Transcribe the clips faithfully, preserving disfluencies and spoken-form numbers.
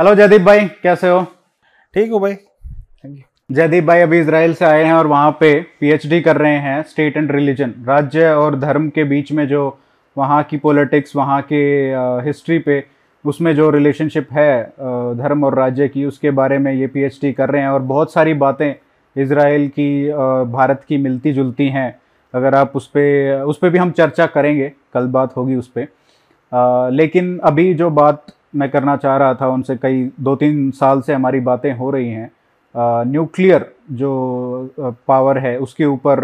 Hello Jaideep भाई, कैसे हो? ठीक हो भाई, थैंक यू। जयदीप भाई अभी इजराइल से आए हैं और वहाँ पे पीएचडी कर रहे हैं स्टेट एंड रिलीजन, राज्य और धर्म के बीच में जो वहाँ की पॉलिटिक्स, वहाँ के हिस्ट्री पे, उसमें जो रिलेशनशिप है धर्म और राज्य की, उसके बारे में ये पीएचडी कर रहे हैं। और बहुत सारी बातें इजराइल की भारत की मिलती जुलती हैं। अगर आप उस पर उस पर भी हम चर्चा करेंगे, कल बात होगी उस पर। लेकिन अभी जो बात मैं करना चाह रहा था उनसे, कई दो तीन साल से हमारी बातें हो रही हैं न्यूक्लियर जो पावर है उसके ऊपर,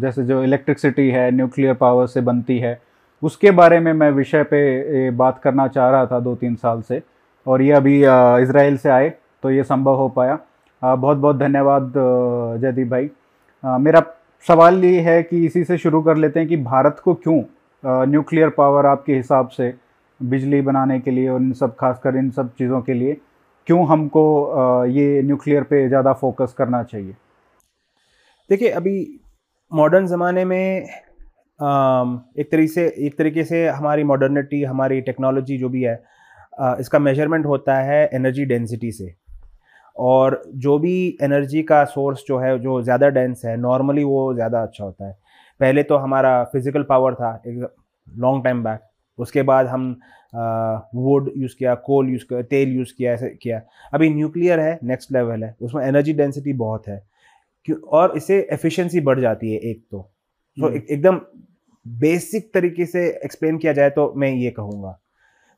जैसे जो इलेक्ट्रिसिटी है न्यूक्लियर पावर से बनती है, उसके बारे में मैं विषय पे बात करना चाह रहा था दो तीन साल से। और ये अभी इजराइल से आए तो ये संभव हो पाया। बहुत बहुत धन्यवाद जयदीप भाई। आ, मेरा सवाल ये है कि इसी से शुरू कर लेते हैं कि भारत को क्यों न्यूक्लियर पावर आपके हिसाब से बिजली बनाने के लिए और इन सब, खासकर इन सब चीज़ों के लिए क्यों हमको ये न्यूक्लियर पे ज़्यादा फोकस करना चाहिए? देखिए, अभी मॉडर्न ज़माने में एक तरीके से एक तरीके से हमारी मॉडर्निटी, हमारी टेक्नोलॉजी जो भी है, इसका मेजरमेंट होता है एनर्जी डेंसिटी से। और जो भी एनर्जी का सोर्स जो है, जो ज़्यादा डेंस है, नॉर्मली वो ज़्यादा अच्छा होता है। पहले तो हमारा फिज़िकल पावर था एक लॉन्ग टाइम बैक, उसके बाद हम वुड यूज़ किया, कोल यूज़ किया, तेल यूज़ किया, ऐसे किया। अभी न्यूक्लियर है, नेक्स्ट लेवल है, उसमें एनर्जी डेंसिटी बहुत है और इससे एफिशिएंसी बढ़ जाती है। एक तो तो एक, एकदम बेसिक तरीके से एक्सप्लेन किया जाए तो मैं ये कहूँगा।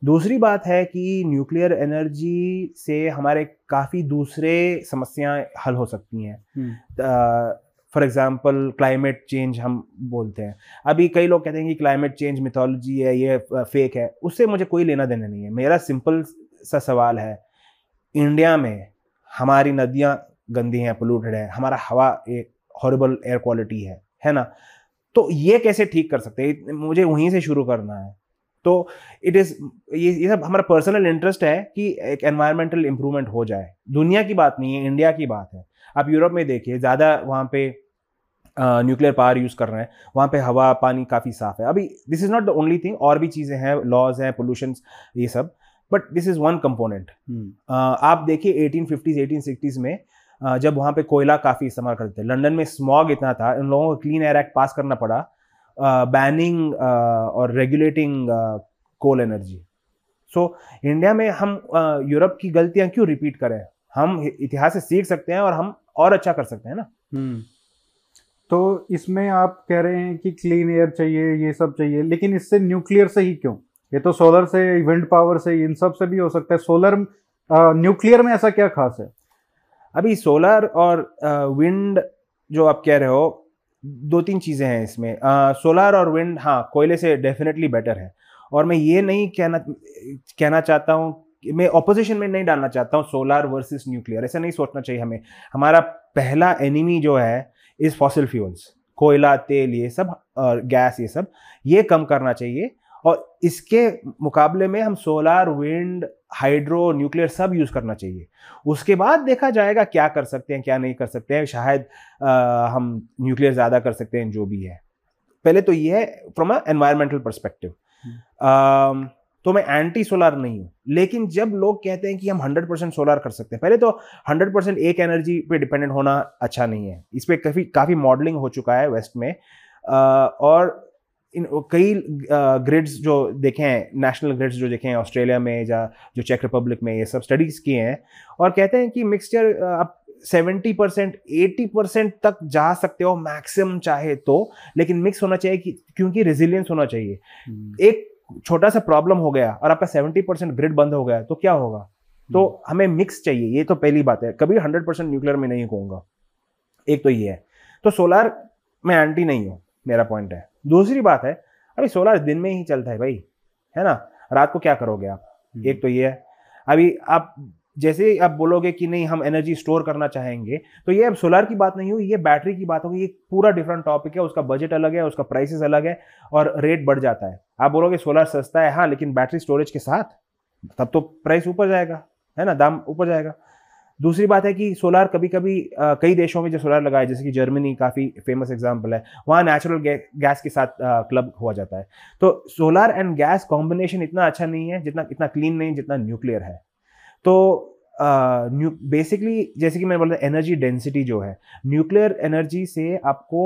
दूसरी बात है कि न्यूक्लियर एनर्जी से हमारे काफ़ी दूसरे समस्याएं हल हो सकती हैं। फॉर एग्ज़ाम्पल क्लाइमेट चेंज हम बोलते हैं, अभी कई लोग कहते हैं कि क्लाइमेट चेंज मिथोलॉजी है, ये फेक है, उससे मुझे कोई लेना देना नहीं है। मेरा सिंपल सा सवाल है, इंडिया में हमारी नदियां गंदी हैं, पोल्यूटेड है, हमारा हवा एक हॉरिबल एयर क्वालिटी है, है ना? तो ये कैसे ठीक कर सकते हैं? मुझे वहीं से शुरू करना है। तो इट इज़ ये ये सब हमारा पर्सनल इंटरेस्ट है कि एक एनवायरमेंटल इम्प्रूवमेंट हो जाए। दुनिया की बात नहीं है, इंडिया की बात है। आप यूरोप में देखिए, ज़्यादा वहाँ पे न्यूक्लियर पावर यूज़ कर रहे हैं, वहाँ पे हवा पानी काफ़ी साफ़ है। अभी this is not the only thing, और भी चीज़ें हैं, लॉज हैं, पोल्यूशन, ये सब, but this is one component. आप देखिए एटीन फिफ्टीज़ एटीन सिक्सटीज़ में uh, जब वहाँ पे कोयला काफ़ी इस्तेमाल करते थे, लंदन में स्मॉग इतना था, उन लोगों को क्लीन एयर एक्ट पास करना पड़ा, बैनिंग uh, uh, और regulating coal energy. So India में हम यूरोप uh, की गलतियाँ क्यों रिपीट करें? हम इतिहास से सीख सकते हैं और हम और अच्छा कर सकते हैं ना। तो इसमें आप कह रहे हैं कि क्लीन एयर चाहिए, ये सब चाहिए, लेकिन इससे न्यूक्लियर से ही क्यों? ये तो सोलर से, विंड पावर से, इन सब से भी हो सकता है। सोलर आ, न्यूक्लियर में ऐसा क्या खास है? अभी सोलर और आ, विंड जो आप कह रहे हो, दो तीन चीज़ें हैं इसमें। आ, सोलर और विंड हाँ कोयले से डेफिनेटली बेटर है। और मैं ये नहीं कहना कहना चाहता हूँ, मैं ऑपोजिशन में नहीं डालना चाहता हूँ सोलर वर्सेस न्यूक्लियर, ऐसा नहीं सोचना चाहिए हमें। हमारा पहला एनिमी जो है इस फॉसिल फ्यूल्स, कोयला, तेल, ये सब, और गैस, ये सब, ये कम करना चाहिए। और इसके मुकाबले में हम सोलर, विंड, हाइड्रो, न्यूक्लियर सब यूज़ करना चाहिए। उसके बाद देखा जाएगा क्या कर सकते हैं, क्या नहीं कर सकते हैं। शायद आ, हम न्यूक्लियर ज़्यादा कर सकते हैं, जो भी है। पहले तो ये है फ्रॉम अ एनवायरमेंटल परस्पेक्टिव। तो मैं एंटी सोलर नहीं हूँ, लेकिन जब लोग कहते हैं कि हम हंड्रेड परसेंट सोलर कर सकते हैं, पहले तो हंड्रेड परसेंट एक एनर्जी पे डिपेंडेंट होना अच्छा नहीं है। इस पर काफ़ी काफ़ी मॉडलिंग हो चुका है वेस्ट में। आ, और इन कई ग्रिड्स जो देखे हैं, नेशनल ग्रिड्स जो देखे हैं ऑस्ट्रेलिया में या जो चेक रिपब्लिक में, ये सब स्टडीज़ किए हैं और कहते हैं कि मिक्सचर आप सेवेंटी परसेंट एटी परसेंट तक जा सकते हो मैक्सिमम, चाहे तो, लेकिन मिक्स होना चाहिए कि, क्योंकि रेजिलियंस होना चाहिए। hmm. एक छोटा सा प्रॉब्लम हो गया और आपका सेवेंटी परसेंट ग्रिड बंद हो गया तो क्या होगा? तो हमें मिक्स चाहिए, ये तो पहली बात है। कभी हंड्रेड परसेंट न्यूक्लियर में नहीं कहूँगा, एक तो ये है। तो सोलर मैं एंटी नहीं हूँ, मेरा पॉइंट है। दूसरी बात है, अभी सोलर दिन में ही चलता है भाई, है ना? रात को क्या करोगे आप? एक तो ये है। अभी आप जैसे आप बोलोगे कि नहीं हम एनर्जी स्टोर करना चाहेंगे, तो ये अब सोलर की बात नहीं हुई, ये बैटरी की बात होगी। ये पूरा डिफरेंट टॉपिक है, उसका बजट अलग है, उसका प्राइसेस अलग है और रेट बढ़ जाता है। आप बोलोगे सोलर सस्ता है, हाँ, लेकिन बैटरी स्टोरेज के साथ तब तो प्राइस ऊपर जाएगा, है ना, दाम ऊपर जाएगा। दूसरी बात है कि सोलर कभी कभी आ, कई देशों में जो सोलर लगा है, जैसे कि जर्मनी काफ़ी फेमस एग्जाम्पल है, वहाँ नेचुरल गे, गैस के साथ आ, क्लब हुआ जाता है। तो सोलर एंड गैस कॉम्बिनेशन इतना अच्छा नहीं है, जितना इतना क्लीन नहीं, जितना न्यूक्लियर है। तो बेसिकली uh, जैसे कि मैंने बोला एनर्जी डेंसिटी जो है, न्यूक्लियर एनर्जी से आपको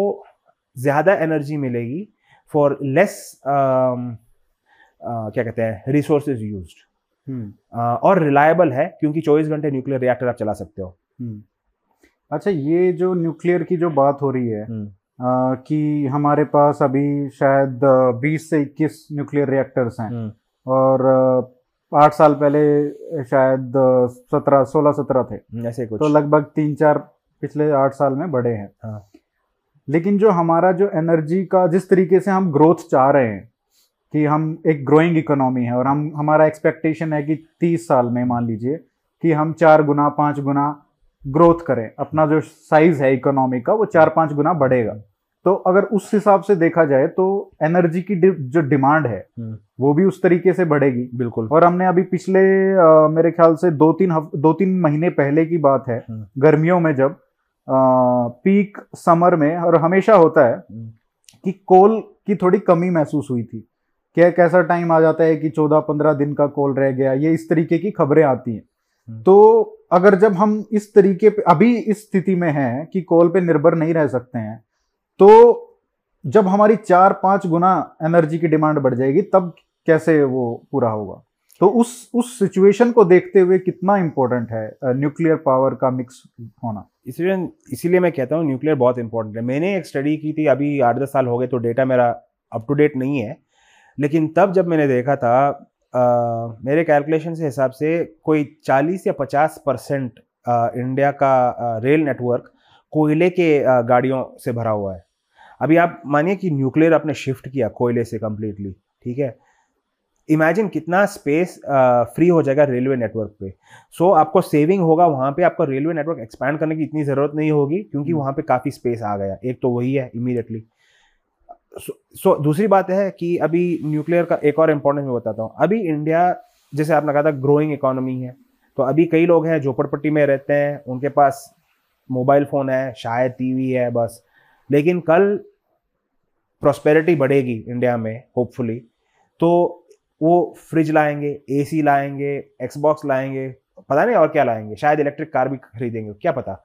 ज़्यादा एनर्जी मिलेगी फॉर लेस क्या कहते हैं रिसोर्सेज यूज्ड, और रिलायबल है क्योंकि चौबीस घंटे न्यूक्लियर रिएक्टर आप चला सकते हो। hmm. अच्छा, ये जो न्यूक्लियर की जो बात हो रही है hmm. uh, कि हमारे पास अभी शायद बीस से इक्कीस न्यूक्लियर रिएक्टर्स हैं hmm. और uh, आठ साल पहले शायद सत्रह सोलह सत्रह थे ऐसे कुछ, तो लगभग तीन चार पिछले आठ साल में बढ़े हैं। हाँ। लेकिन जो हमारा जो एनर्जी का जिस तरीके से हम ग्रोथ चाह रहे हैं कि हम एक ग्रोइंग इकोनॉमी है और हम हमारा एक्सपेक्टेशन है कि तीस साल में मान लीजिए कि हम चार गुना पाँच गुना ग्रोथ करें, अपना जो साइज है इकोनॉमी का वो चार पाँच गुना बढ़ेगा। तो अगर उस हिसाब से देखा जाए तो एनर्जी की जो डिमांड है वो भी उस तरीके से बढ़ेगी। बिल्कुल। और हमने अभी पिछले आ, मेरे ख्याल से दो तीन दो तीन महीने पहले की बात है, गर्मियों में जब आ, पीक समर में, और हमेशा होता है कि कोल की थोड़ी कमी महसूस हुई थी, क्या कैसा टाइम आ जाता है कि चौदह पंद्रह दिन का कोल रह गया, ये इस तरीके की खबरें आती हैं। तो अगर जब हम इस तरीके पे अभी इस स्थिति में हैं कि कोल पे निर्भर नहीं रह सकते हैं, तो जब हमारी चार पांच गुना एनर्जी की डिमांड बढ़ जाएगी तब कैसे वो पूरा होगा? तो उस उस सिचुएशन को देखते हुए कितना इम्पोर्टेंट है न्यूक्लियर पावर का मिक्स होना? इसीलिए इसीलिए मैं कहता हूँ न्यूक्लियर बहुत इंपॉर्टेंट है। मैंने एक स्टडी की थी, अभी आठ दस साल हो गए तो डेटा मेरा अप टू डेट नहीं है, लेकिन तब जब मैंने देखा था आ, मेरे कैलकुलेशन के हिसाब से कोई चालीस या पचास परसेंट इंडिया का रेल नेटवर्क कोयले के गाड़ियों से भरा हुआ है। अभी आप मानिए कि न्यूक्लियर आपने शिफ्ट किया कोयले से कम्प्लीटली, ठीक है, इमेजिन कितना स्पेस फ्री हो जाएगा रेलवे नेटवर्क पे। सो so, आपको सेविंग होगा वहाँ पे, आपको रेलवे नेटवर्क एक्सपैंड करने की इतनी ज़रूरत नहीं होगी क्योंकि वहाँ पे काफ़ी स्पेस आ गया। एक तो वही है इमीडिएटली। सो so, so, दूसरी बात है कि अभी न्यूक्लियर का एक और इम्पोर्टेंस मैं बताता हूँ। अभी इंडिया, जैसे आपने कहा था, ग्रोइंग इकोनॉमी है, तो अभी कई लोग हैं झोपड़पट्टी में रहते हैं, उनके पास मोबाइल फ़ोन है, शायद टीवी है बस, लेकिन कल प्रॉस्पेरिटी बढ़ेगी इंडिया में होपफुली, तो वो फ्रिज लाएंगे, एसी लाएंगे, एक्सबॉक्स लाएंगे, पता नहीं और क्या लाएंगे, शायद इलेक्ट्रिक कार भी खरीदेंगे, क्या पता,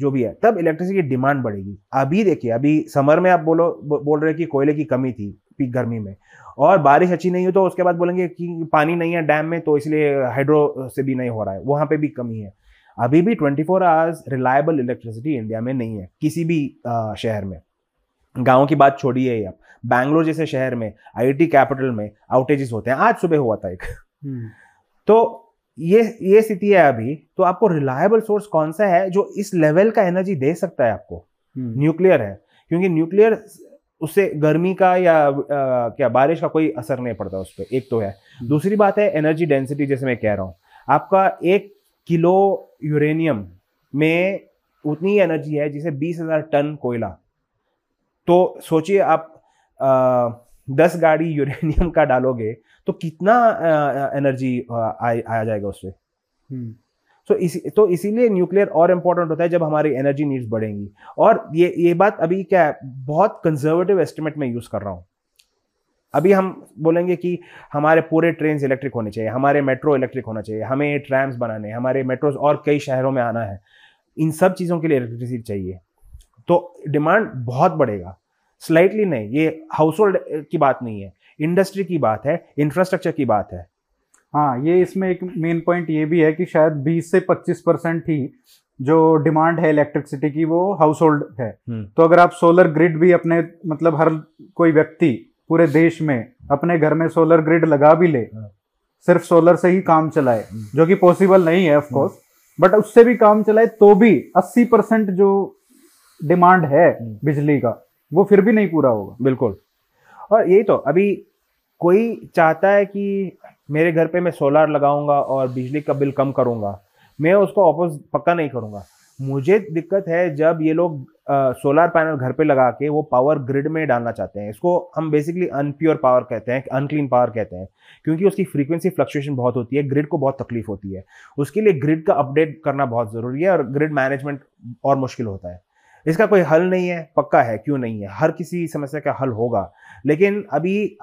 जो भी है, तब इलेक्ट्रिसिटी की डिमांड बढ़ेगी। अभी देखिए, अभी समर में आप बोलो बोल रहे कि कोयले की कमी थी पीक गर्मी में, और बारिश अच्छी नहीं हुई तो उसके बाद बोलेंगे कि पानी नहीं है डैम में तो इसलिए हाइड्रो से भी नहीं हो रहा है, वहाँ पर भी कमी है। अभी भी twenty four hours reliable electricity India में नहीं है किसी भी आ, शहर में। गाँव की बात छोड़िए ही, आप बैंगलोर जैसे शहर में आईटी कैपिटल में आउटेजेस होते हैं, आज सुबह हुआ था एक। तो ये ये स्थिति है अभी। तो आपको रिलायबल सोर्स कौन सा है जो इस लेवल का एनर्जी दे सकता है आपको? न्यूक्लियर है, क्योंकि न्यूक्लियर उससे गर्मी का या आ, क्या बारिश का कोई असर नहीं पड़ता उस पर, एक तो है। दूसरी बात है एनर्जी डेंसिटी, जैसे मैं कह रहा हूँ, आपका एक किलो यूरेनियम में उतनी एनर्जी है जिसे बीस हजार टन कोयला, तो सोचिए आप आ, दस गाड़ी यूरेनियम का डालोगे तो कितना आ, एनर्जी आया जाएगा उससे। तो इसी तो इसीलिए न्यूक्लियर और इम्पोर्टेंट होता है जब हमारी एनर्जी नीड्स बढ़ेंगी। और ये ये बात अभी क्या है, बहुत कंजर्वेटिव एस्टिमेट में यूज़ कर रहा हूँ। अभी हम बोलेंगे कि हमारे पूरे ट्रेन इलेक्ट्रिक होने चाहिए, हमारे मेट्रो इलेक्ट्रिक होना चाहिए, हमें ट्रैम्स बनाने, हमारे मेट्रोज और कई शहरों में आना है, इन सब चीज़ों के लिए इलेक्ट्रिसिटी चाहिए, तो डिमांड बहुत बढ़ेगा। स्लाइटली नहीं, ये हाउस होल्ड की बात नहीं है, इंडस्ट्री की बात है, इंफ्रास्ट्रक्चर की बात है। हाँ, ये इसमें एक मेन पॉइंट ये भी है कि शायद बीस से पच्चीस परसेंट ही जो डिमांड है इलेक्ट्रिसिटी की वो हाउस होल्ड है। तो अगर आप सोलर ग्रिड भी अपने, मतलब हर कोई व्यक्ति पूरे देश में अपने घर में सोलर ग्रिड लगा भी ले, सिर्फ सोलर से ही काम चलाए, जो कि पॉसिबल नहीं है ऑफकोर्स, बट उससे भी काम चलाए, तो भी अस्सी परसेंट जो डिमांड है बिजली का वो फिर भी नहीं पूरा होगा। बिल्कुल। और यही तो, अभी कोई चाहता है कि मेरे घर पे मैं सोलर लगाऊंगा और बिजली का बिल कम करूंगा, मैं उसको ऑपोज पक्का नहीं करूंगा। मुझे दिक्कत है जब ये लोग आ, सोलर पैनल घर पे लगा के वो पावर ग्रिड में डालना चाहते हैं। इसको हम बेसिकली अनप्योर पावर कहते हैं, अनक्लीन पावर कहते हैं, क्योंकि उसकी फ्रीक्वेंसी फ्लक्चुएशन बहुत होती है, ग्रिड को बहुत तकलीफ होती है, उसके लिए ग्रिड का अपडेट करना बहुत ज़रूरी है, और ग्रिड मैनेजमेंट और मुश्किल होता है। इसका कोई हल नहीं है, पक्का है, क्यों नहीं है, हर किसी समस्या का हल होगा, लेकिन अभी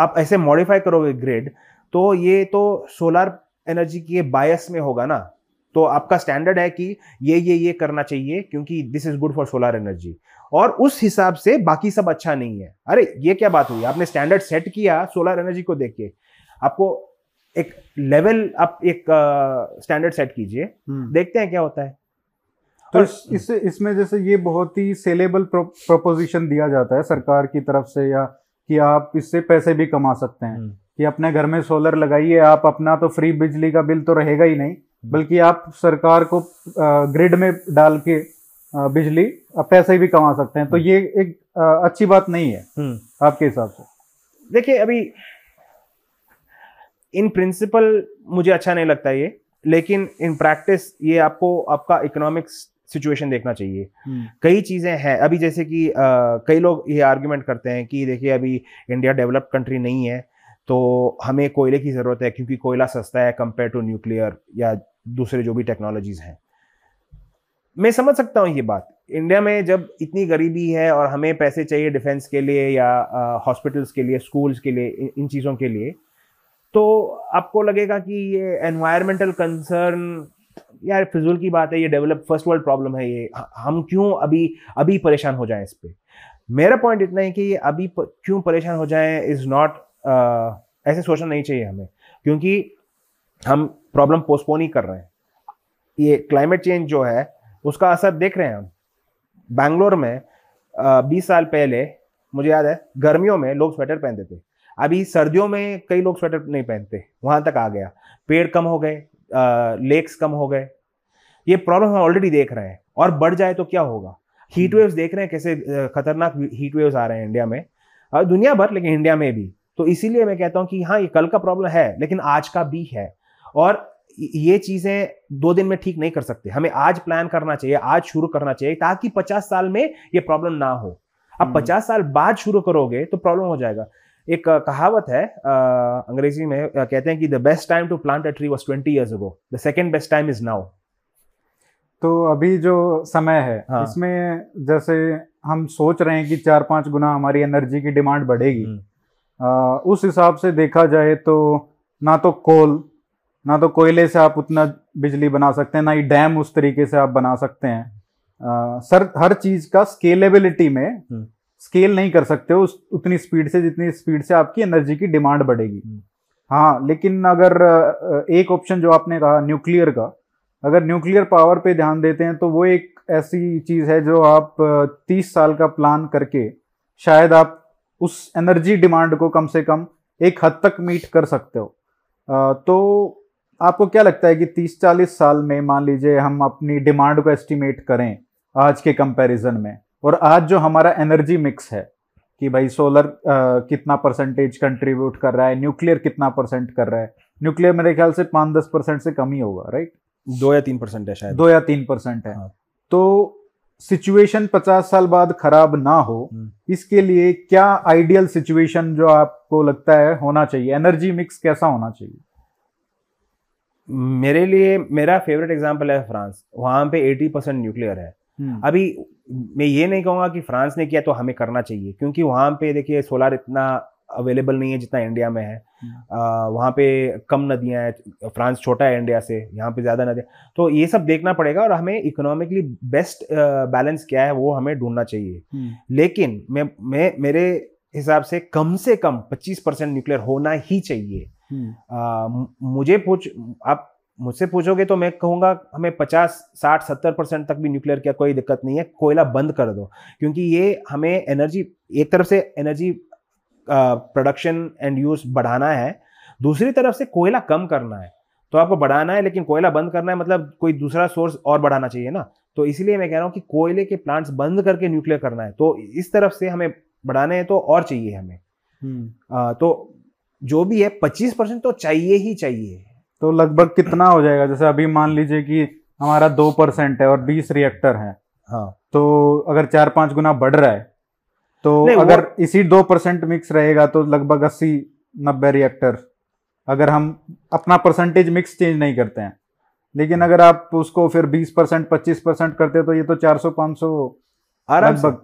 आप ऐसे मॉडिफाई करोगे ग्रिड तो ये तो सोलर एनर्जी के बायस में होगा ना, तो आपका स्टैंडर्ड है कि ये ये ये करना चाहिए क्योंकि this is good for solar energy, और उस हिसाब से बाकी सब अच्छा नहीं है। अरे ये क्या बात हुई, आपने स्टैंडर्ड सेट किया सोलर एनर्जी को देख के, आपको एक लेवल, आप एक स्टैंडर्ड uh, सेट कीजिए, देखते हैं क्या होता है। तो इससे इसमें जैसे ये बहुत ही सेलेबल प्रोपोजिशन दिया जाता है सरकार की तरफ से, या कि आप इससे पैसे भी कमा सकते हैं कि अपने घर में सोलर लगाइए, आप अपना तो फ्री बिजली का बिल तो रहेगा ही नहीं, बल्कि आप सरकार को ग्रिड में डाल के बिजली पैसे भी कमा सकते हैं। तो ये एक अच्छी बात नहीं है आपके हिसाब से? देखिए, अभी इन प्रिंसिपल मुझे अच्छा नहीं लगता ये, लेकिन इन प्रैक्टिस ये आपको आपका इकोनॉमिक्स सिचुएशन देखना चाहिए। कई चीज़ें हैं अभी, जैसे कि आ, कई लोग ये आर्ग्यूमेंट करते हैं कि देखिए अभी इंडिया डेवलप्ड कंट्री नहीं है तो हमें कोयले की ज़रूरत है क्योंकि कोयला सस्ता है कंपेयर टू न्यूक्लियर या दूसरे जो भी टेक्नोलॉजीज़ हैं। मैं समझ सकता हूँ ये बात, इंडिया में जब इतनी गरीबी है और हमें पैसे चाहिए डिफेंस के लिए या हॉस्पिटल्स के लिए, स्कूल्स के लिए, इन, इन चीज़ों के लिए, तो आपको लगेगा कि ये एनवायरमेंटल कंसर्न यार फिजूल की बात है, ये डेवलप फर्स्ट वर्ल्ड प्रॉब्लम है, ये हम क्यों अभी अभी परेशान हो जाएं इस पे। मेरा पॉइंट इतना है कि ये अभी प, क्यों परेशान हो जाएं इज नॉट, ऐसे सोचना नहीं चाहिए हमें, क्योंकि हम प्रॉब्लम पोस्टपोन ही कर रहे हैं। ये क्लाइमेट चेंज जो है उसका असर देख रहे हैं हम। बैंगलोर में बीस साल पहले मुझे याद है गर्मियों में लोग स्वेटर पहनते थे, अभी सर्दियों में कई लोग स्वेटर नहीं पहनते, वहां तक आ गया। पेड़ कम हो गए, लेक्स कम हो गए, ये प्रॉब्लम हम ऑलरेडी देख रहे हैं, और बढ़ जाए तो क्या होगा। हीट वेव्स देख रहे हैं कैसे खतरनाक हीट वेव्स आ रहे हैं इंडिया में, दुनिया भर, लेकिन इंडिया में भी। तो इसीलिए मैं कहता हूं कि हाँ, ये कल का प्रॉब्लम है लेकिन आज का भी है, और ये चीजें दो दिन में ठीक नहीं कर सकते। हमें आज प्लान करना चाहिए, आज शुरू करना चाहिए, ताकि पचास साल में ये प्रॉब्लम ना हो। अब पचास साल बाद शुरू करोगे तो प्रॉब्लम हो जाएगा। एक कहावत है अंग्रेजी में, कहते हैं कि the best time to plant a tree was twenty years ago, the second best time is now. तो अभी जो समय है, हाँ, इसमें जैसे हम सोच रहे हैं कि चार पांच गुना हमारी एनर्जी की डिमांड बढ़ेगी, आ, उस हिसाब से देखा जाए तो ना तो कोल, ना तो कोयले से आप उतना बिजली बना सकते हैं, ना ही डैम उस तरीके से आप बना सकते हैं। आ, सर हर चीज का स्केलेबिलिटी में स्केल नहीं कर सकते हो उस उतनी स्पीड से जितनी स्पीड से आपकी एनर्जी की डिमांड बढ़ेगी। हाँ, लेकिन अगर एक ऑप्शन जो आपने कहा न्यूक्लियर का, अगर न्यूक्लियर पावर पे ध्यान देते हैं तो वो एक ऐसी चीज़ है जो आप तीस साल का प्लान करके शायद आप उस एनर्जी डिमांड को कम से कम एक हद तक मीट कर सकते हो। तो आपको क्या लगता है कि तीस चालीस साल में मान लीजिए हम अपनी डिमांड को एस्टिमेट करें आज के कंपेरिजन में, और आज जो हमारा एनर्जी मिक्स है कि भाई सोलर आ, कितना परसेंटेज कंट्रीब्यूट कर रहा है, न्यूक्लियर कितना परसेंट कर रहा है, न्यूक्लियर मेरे ख्याल से पाँच दस परसेंट से कम ही होगा, राइट? दो या तीन परसेंट है शायद, दो या तीन परसेंट है। हाँ। तो सिचुएशन पचास साल बाद खराब ना हो इसके लिए क्या आइडियल सिचुएशन जो आपको लगता है होना चाहिए, एनर्जी मिक्स कैसा होना चाहिए? मेरे लिए मेरा फेवरेट एग्जाम्पल है फ्रांस, वहां पे एटी परसेंट न्यूक्लियर है। अभी मैं ये नहीं कहूँगा कि फ्रांस ने किया तो हमें करना चाहिए, क्योंकि वहाँ पे देखिए सोलर इतना अवेलेबल नहीं है जितना इंडिया में है। आ, वहाँ पे कम नदियाँ हैं, फ्रांस छोटा है इंडिया से, यहाँ पे ज़्यादा नदियाँ, तो ये सब देखना पड़ेगा और हमें इकोनॉमिकली बेस्ट बैलेंस क्या है वो हमें ढूंढना चाहिए। लेकिन मैं मैं मेरे हिसाब से कम से कम पच्चीस परसेंट न्यूक्लियर होना ही चाहिए। आ, मुझे पूछ आप मुझसे पूछोगे तो मैं कहूँगा हमें पचास, साठ, सत्तर परसेंट तक भी न्यूक्लियर किया कोई दिक्कत नहीं है, कोयला बंद कर दो, क्योंकि ये हमें एनर्जी, एक तरफ से एनर्जी प्रोडक्शन एंड यूज बढ़ाना है, दूसरी तरफ से कोयला कम करना है। तो आपको बढ़ाना है लेकिन कोयला बंद करना है, मतलब कोई दूसरा सोर्स और बढ़ाना चाहिए ना। तो इसलिए मैं कह रहा हूँ कि कोयले के प्लांट्स बंद करके न्यूक्लियर करना है। तो इस तरफ से हमें बढ़ाने हैं तो और चाहिए हमें। आ, तो जो भी है पच्चीस परसेंट तो चाहिए ही चाहिए। तो लगभग कितना हो जाएगा, जैसे अभी मान लीजिए कि हमारा दो परसेंट है और बीस रिएक्टर है, हाँ, तो अगर चार पांच गुना बढ़ रहा है तो अगर इसी दो परसेंट मिक्स रहेगा तो लगभग अस्सी नब्बे रिएक्टर, अगर हम अपना परसेंटेज मिक्स चेंज नहीं करते हैं। लेकिन अगर आप उसको फिर बीस परसेंट पच्चीस परसेंट करते हैं तो ये तो चार सौ पाँच सौ लगभग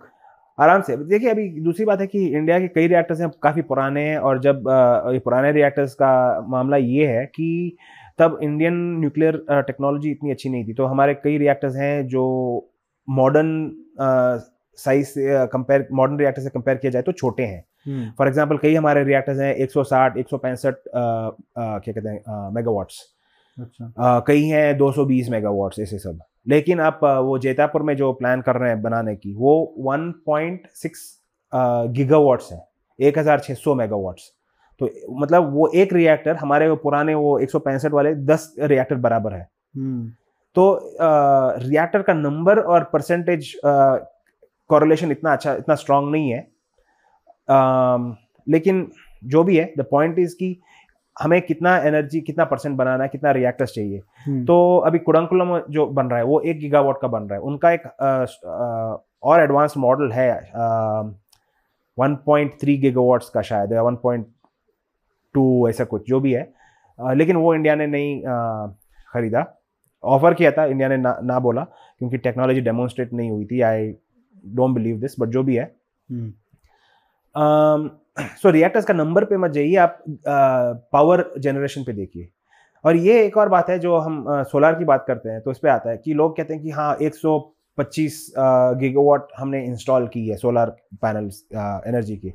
आराम से। देखिए अभी दूसरी बात है कि इंडिया के कई रिएक्टर्स हैं काफ़ी पुराने हैं, और जब आ, पुराने रिएक्टर्स का मामला ये है कि तब इंडियन न्यूक्लियर टेक्नोलॉजी इतनी अच्छी नहीं थी। तो हमारे कई रिएक्टर्स हैं जो modern size compare modern reactor से कंपेयर किया जाए तो छोटे हैं। फॉर एग्जांपल कई हमारे रिएक्टर्स हैं एक सौ साठ, एक सौ पैंसठ क्या कहते हैं मेगावाट्स, अच्छा कई हैं दो सौ बीस मेगावाट्स, ऐसे सब। लेकिन आप वो जेतापुर में जो प्लान कर रहे हैं बनाने की वो वन पॉइंट सिक्स गीगावाट्स है, एक हज़ार छह सौ मेगावाट्स। तो मतलब वो एक रिएक्टर हमारे वो पुराने वो एक सौ पैंसठ वाले दस रिएक्टर बराबर है। तो रिएक्टर का नंबर और परसेंटेज कॉरेलेशन इतना अच्छा इतना स्ट्रांग नहीं है। uh, लेकिन जो भी है द पॉइंट इज कि हमें कितना एनर्जी कितना परसेंट बनाना है, कितना रिएक्टर्स चाहिए। hmm. तो अभी कुडंकुलम जो बन रहा है वो एक गीगावाट का बन रहा है। उनका एक uh, uh, और एडवांस मॉडल है वन पॉइंट थ्री गीगावाट्स का शायद या वन पॉइंट टू ऐसा कुछ जो भी है। uh, लेकिन वो इंडिया ने नहीं uh, खरीदा, ऑफर किया था, इंडिया ने ना, ना बोला क्योंकि टेक्नोलॉजी डेमोन्स्ट्रेट नहीं हुई थी। I don't believe this but जो भी है। सो रिएक्टर्स का नंबर पे मत जाइए, आप पावर uh, जनरेशन पे देखिए। और ये एक और बात है जो हम सोलर uh, की बात करते हैं तो इस पे आता है कि लोग कहते हैं कि हाँ एक सौ पच्चीस गीगावाट हमने इंस्टॉल की है सोलर पैनल्स एनर्जी की।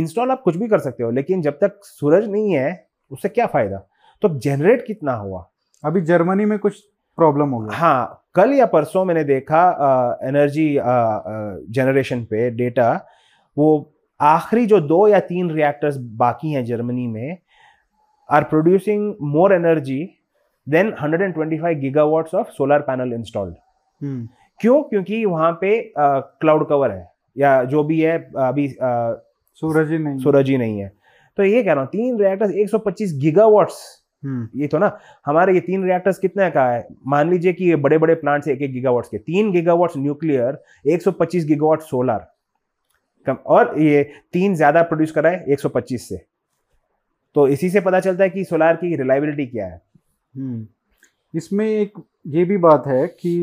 इंस्टॉल आप कुछ भी कर सकते हो लेकिन जब तक सूरज नहीं है उससे क्या फायदा। तो जनरेट कितना हुआ, अभी जर्मनी में कुछ प्रॉब्लम हो गया। हाँ कल या परसों मैंने देखा एनर्जी जनरेशन पे डेटा, वो आखिरी जो दो या तीन रिएक्टर्स बाकी हैं जर्मनी में are producing more energy than one hundred twenty five gigawatts of solar panel installed. क्यों? क्योंकि वहां पे क्लाउड कवर है या जो भी है, अभी सूरज ही नहीं सूरज ही नहीं है। तो ये कह रहा हूँ तीन रिएक्टर्स एक सौ पच्चीस गीगावाट्स। ये तो ना हमारे ये तीन रिएक्टर्स कितने का है, मान लीजिए कि ये बड़े बड़े प्लांट्स एक एक गीगावाट्स के, तीन गीगावाट्स न्यूक्लियर, एक सौ पच्चीस गीगावाट सोलर, और ये तीन ज्यादा प्रोड्यूस कर रहा है एक सौ पच्चीस से। तो इसी से पता चलता है कि सोलर की रिलायबिलिटी क्या है। इसमें एक ये भी बात है कि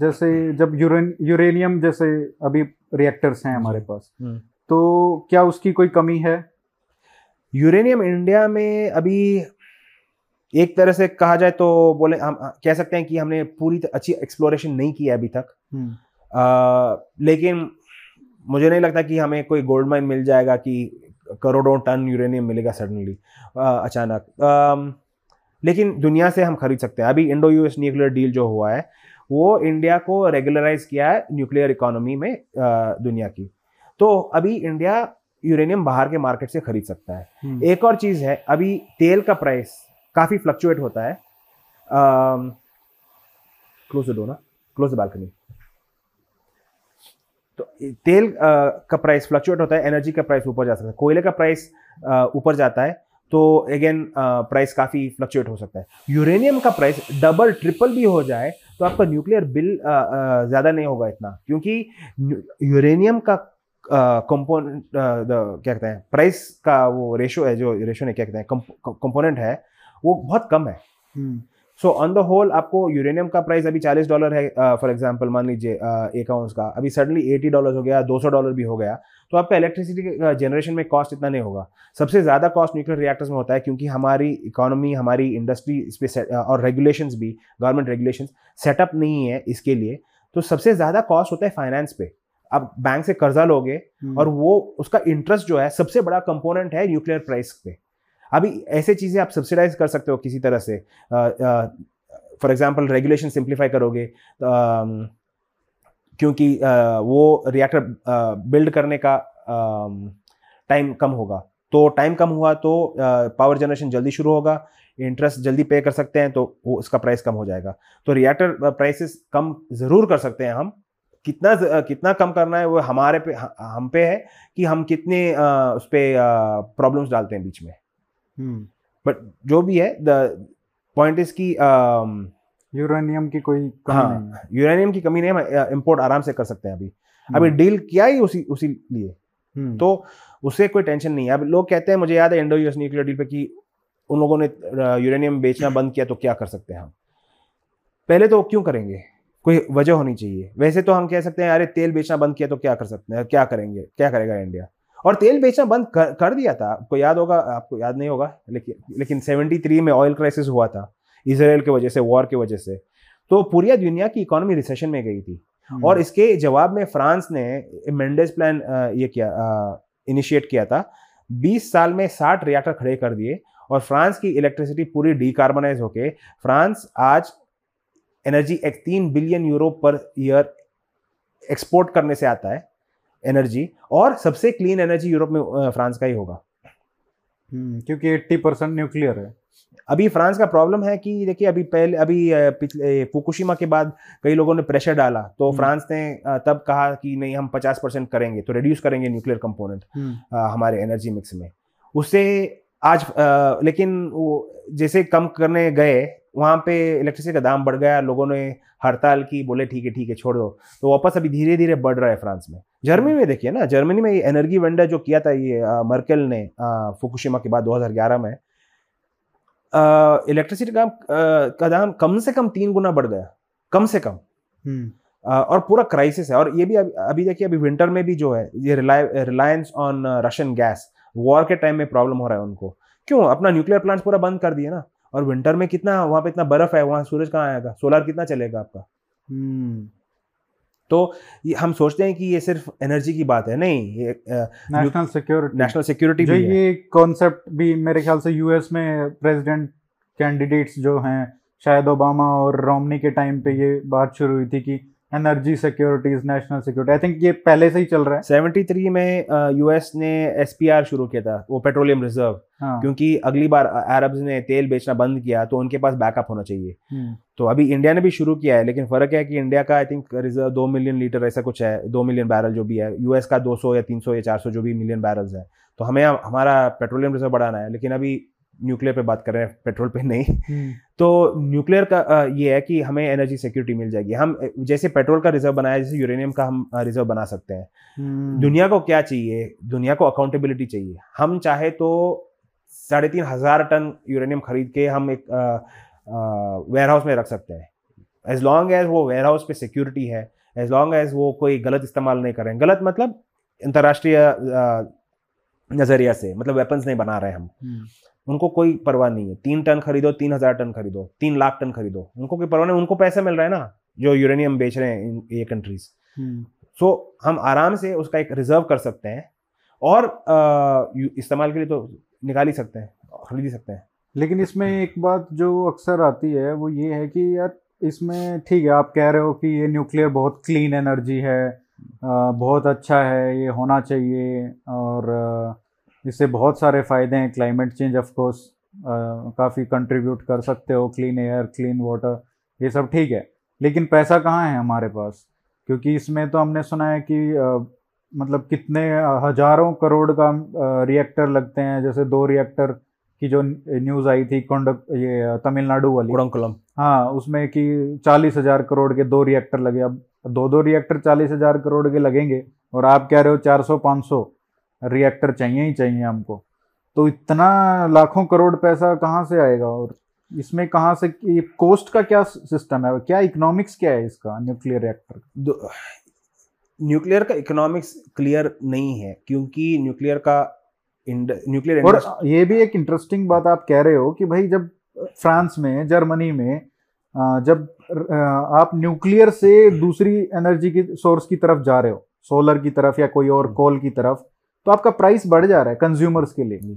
जैसे जब यूरेन यूरेनियम जैसे अभी रिएक्टर्स हैं हमारे पास, तो क्या उसकी कोई कमी है? यूरेनियम इंडिया में अभी एक तरह से कहा जाए तो बोले हम कह सकते हैं कि हमने पूरी अच्छी एक्सप्लोरेशन नहीं किया अभी तक। आ, लेकिन मुझे नहीं लगता कि हमें कोई गोल्ड माइन मिल जाएगा कि करोड़ों टन यूरेनियम मिलेगा सडनली अचानक। आ, लेकिन दुनिया से हम खरीद सकते हैं। अभी इंडो यूएस न्यूक्लियर डील जो हुआ है वो इंडिया को रेगुलराइज किया है न्यूक्लियर इकोनॉमी में आ, दुनिया की। तो अभी इंडिया यूरेनियम बाहर के मार्केट से खरीद सकता है। एक और चीज़ है, अभी तेल का प्राइस काफी फ्लक्चुएट होता है। क्लोज द डोर ना, क्लोज द बालकनी। तो तेल uh, का प्राइस फ्लक्चुएट होता है, एनर्जी का प्राइस ऊपर जा सकता है, कोयले का प्राइस ऊपर uh, जाता है, तो अगेन प्राइस uh, काफी फ्लक्चुएट हो सकता है। यूरेनियम का प्राइस डबल ट्रिपल भी हो जाए तो आपका न्यूक्लियर बिल uh, uh, ज्यादा नहीं होगा इतना, क्योंकि यूरेनियम का कंपोनेंट uh, uh, क्या कहते हैं प्राइस का वो रेशो है, जो रेशो ने क्या कहते हैं कंपोनेंट है, वो बहुत कम है। सो ऑन द होल आपको यूरेनियम का प्राइस अभी चालीस डॉलर है फॉर एग्जांपल, मान लीजिए एक आउंस का, अभी सडनली अस्सी डॉलर हो गया, दो सौ डॉलर भी हो गया, तो आपका इलेक्ट्रिसिटी जनरेशन में कॉस्ट इतना नहीं होगा। सबसे ज़्यादा कॉस्ट न्यूक्लियर रिएक्टर्स में होता है क्योंकि हमारी इकोनॉमी, हमारी इंडस्ट्री इस पर और रेगुलेशंस भी, गवर्नमेंट रेगुलेशंस सेटअप नहीं है इसके लिए। तो सबसे ज़्यादा कॉस्ट होता है फाइनेंस पे। आप बैंक से कर्जा लोगे और वो उसका इंटरेस्ट जो है सबसे बड़ा कंपोनेंट है न्यूक्लियर प्राइस पे। अभी ऐसे चीज़ें आप सब्सिडाइज कर सकते हो किसी तरह से, फॉर एग्जांपल रेगुलेशन सिंप्लीफाई करोगे, uh, क्योंकि uh, वो रिएक्टर बिल्ड uh, करने का टाइम uh, कम होगा। तो टाइम कम हुआ तो पावर uh, जनरेशन जल्दी शुरू होगा, इंटरेस्ट जल्दी पे कर सकते हैं, तो वो उसका प्राइस कम हो जाएगा। तो रिएक्टर प्राइसेस कम ज़रूर कर सकते हैं हम। कितना कितना कम करना है वो हमारे पे हम पे है कि हम कितने uh, उस पर प्रॉब्लम्स uh, डालते हैं बीच में। But hmm. जो भी है द पॉइंट इज कि यूरेनियम की कोई कमी हाँ, नहीं, यूरेनियम की कमी नहीं, हम इम्पोर्ट आराम से कर सकते हैं। अभी hmm. अभी डील किया ही उसी उसी लिए, hmm. तो उससे कोई टेंशन नहीं है। अब लोग कहते हैं, मुझे याद है इंडो यूएस न्यूक्लियर डील पे कि उन लोगों ने यूरेनियम बेचना बंद किया तो क्या कर सकते हैं हम। पहले तो क्यों करेंगे, कोई वजह होनी चाहिए। वैसे तो हम कह सकते हैं अरे तेल बेचना बंद किया तो क्या कर सकते हैं, क्या करेंगे, क्या करेगा इंडिया। और तेल बेचना बंद कर, कर दिया था, आपको याद होगा, आपको याद नहीं होगा लेकिन लेकिन सेवेंटी थ्री में ऑयल क्राइसिस हुआ था। इसराइल के वजह से, वॉर के वजह से। तो पूरी दुनिया की इकोनॉमी रिसेशन में गई थी और इसके जवाब में फ्रांस ने मेंडेस प्लान ये किया, इनिशिएट किया था। बीस साल में साठ रिएक्टर खड़े कर दिए और फ्रांस की इलेक्ट्रिसिटी पूरी डिकार्बनाइज होके फ्रांस आज एनर्जी एक तीन billion euro per year export करने से आता है एनर्जी, और सबसे क्लीन एनर्जी यूरोप में फ्रांस का ही होगा क्योंकि एट्टी परसेंट न्यूक्लियर है। अभी फ्रांस का प्रॉब्लम है कि देखिए अभी पहले अभी पिछले फुकुशिमा के बाद कई लोगों ने प्रेशर डाला तो फ्रांस ने तब कहा कि नहीं हम पचास परसेंट करेंगे, तो रिड्यूस करेंगे न्यूक्लियर कंपोनेंट हमारे एनर्जी मिक्स में। उससे आज आ, लेकिन वो जैसे कम करने गए वहाँ पे इलेक्ट्रिसिटी का दाम बढ़ गया, लोगों ने हड़ताल की, बोले ठीक है ठीक है छोड़ दो, तो वापस अभी धीरे धीरे बढ़ रहा है फ्रांस में। जर्मनी में देखिए ना, जर्मनी में एनर्जी वेंडर जो किया था ये आ, मर्केल ने फुकुशिमा के बाद दो हज़ार ग्यारह में इलेक्ट्रिसिटी का, का दाम कम से कम तीन गुना बढ़ गया, कम से कम आ, और पूरा क्राइसिस है। और ये भी अभी देखिए अभी विंटर में भी जो है ये reliance on Russian gas, war के टाइम में प्रॉब्लम हो रहा है उनको, क्यों अपना न्यूक्लियर प्लांट्स पूरा बंद कर दिए ना। और विंटर में कितना वहां पे इतना बर्फ है, वहां सूरज कहाँ आएगा, सोलर कितना चलेगा आपका। hmm. तो हम सोचते हैं कि ये सिर्फ एनर्जी की बात है, नहीं, नेशनल सिक्योरिटी नेशनल सिक्योरिटी भी है। ये कॉन्सेप्ट भी मेरे ख्याल से यूएस में प्रेसिडेंट कैंडिडेट्स जो हैं शायद ओबामा और रोमनी के टाइम पे ये बात शुरू हुई थी कि energy security is national security. I think ये पहले से ही चल रहा है। सेवेंटी थ्री में यूएस ने एसपीआर शुरू किया था, वो पेट्रोलियम रिजर्व, हाँ। क्योंकि अगली बार अरब्स ने तेल बेचना बंद किया तो उनके पास बैकअप होना चाहिए। तो अभी इंडिया ने भी शुरू किया है, लेकिन फर्क है कि इंडिया का आई थिंक रिजर्व दो मिलियन लीटर ऐसा कुछ है, दो मिलियन बैरल जो भी है, यूएस का दो सौ या तीन सौ या चार सौ जो भी मिलियन बैरल्स है। तो हमें हमारा पेट्रोलियम रिजर्व बढ़ाना है, लेकिन अभी न्यूक्लियर पे बात कर रहे हैं, पेट्रोल पे नहीं। तो न्यूक्लियर का ये है कि हमें एनर्जी सिक्योरिटी मिल जाएगी, हम जैसे पेट्रोल का रिजर्व बनाया जैसे यूरेनियम का हम रिजर्व बना सकते हैं। दुनिया को क्या चाहिए, दुनिया को अकाउंटेबिलिटी चाहिए। हम चाहे तो साढ़े तीन हजार टन यूरेनियम खरीद के हम एक वेयर हाउस में रख सकते हैं, एज लॉन्ग एज वो वेयर हाउस पे सिक्योरिटी है, एज लॉन्ग एज वो कोई गलत इस्तेमाल नहीं कर रहे हैं। गलत मतलब अंतर्राष्ट्रीय नजरिया से, मतलब वेपन्स नहीं बना रहे हम, उनको कोई परवाह नहीं है। तीन टन खरीदो, तीन हजार टन खरीदो, तीन लाख टन खरीदो, उनको कोई परवाह नहीं, उनको पैसा मिल रहा है ना जो यूरेनियम बेच रहे हैं ये कंट्रीज। सो so, हम आराम से उसका एक रिजर्व कर सकते हैं और आ, इस्तेमाल के लिए तो निकाल ही सकते हैं, खरीद ही सकते हैं। लेकिन इसमें एक बात जो अक्सर आती है वो ये है कि यार इसमें ठीक है आप कह रहे हो कि ये न्यूक्लियर बहुत क्लीन एनर्जी है, आ, बहुत अच्छा है, ये होना चाहिए और आ, इससे बहुत सारे फ़ायदे हैं, क्लाइमेट चेंज ऑफ कोर्स काफ़ी कंट्रीब्यूट कर सकते हो, क्लीन एयर, क्लीन वाटर, ये सब ठीक है। लेकिन पैसा कहाँ है हमारे पास, क्योंकि इसमें तो हमने सुना है कि आ, मतलब कितने हज़ारों करोड़ का आ, रिएक्टर लगते हैं। जैसे दो रिएक्टर की जो न्यूज़ आई थी कोंड ये तमिलनाडु वाली कुडंकुलम, हाँ, उसमें कि चालीस हज़ार करोड़ के दो रिएक्टर लगे। अब दो दो रिएक्टर चालीस हज़ार करोड़ के लगेंगे और आप कह रहे हो चार सौ पाँच सौ रिएक्टर चाहिए ही चाहिए हमको, तो इतना लाखों करोड़ पैसा कहाँ से आएगा और इसमें कहाँ से कोस्ट का क्या सिस्टम है, क्या इकोनॉमिक्स क्या है इसका न्यूक्लियर रिएक्टर का? न्यूक्लियर का इकोनॉमिक्स क्लियर नहीं है क्योंकि न्यूक्लियर का न्यूक्लियर और ये भी एक इंटरेस्टिंग बात आप कह रहे हो कि भाई जब फ्रांस में, जर्मनी में जब आप न्यूक्लियर से दूसरी एनर्जी की सोर्स की तरफ जा रहे हो, सोलर की तरफ या कोई और कोल की तरफ, तो आपका प्राइस बढ़ जा रहा है कंज्यूमर्स के लिए।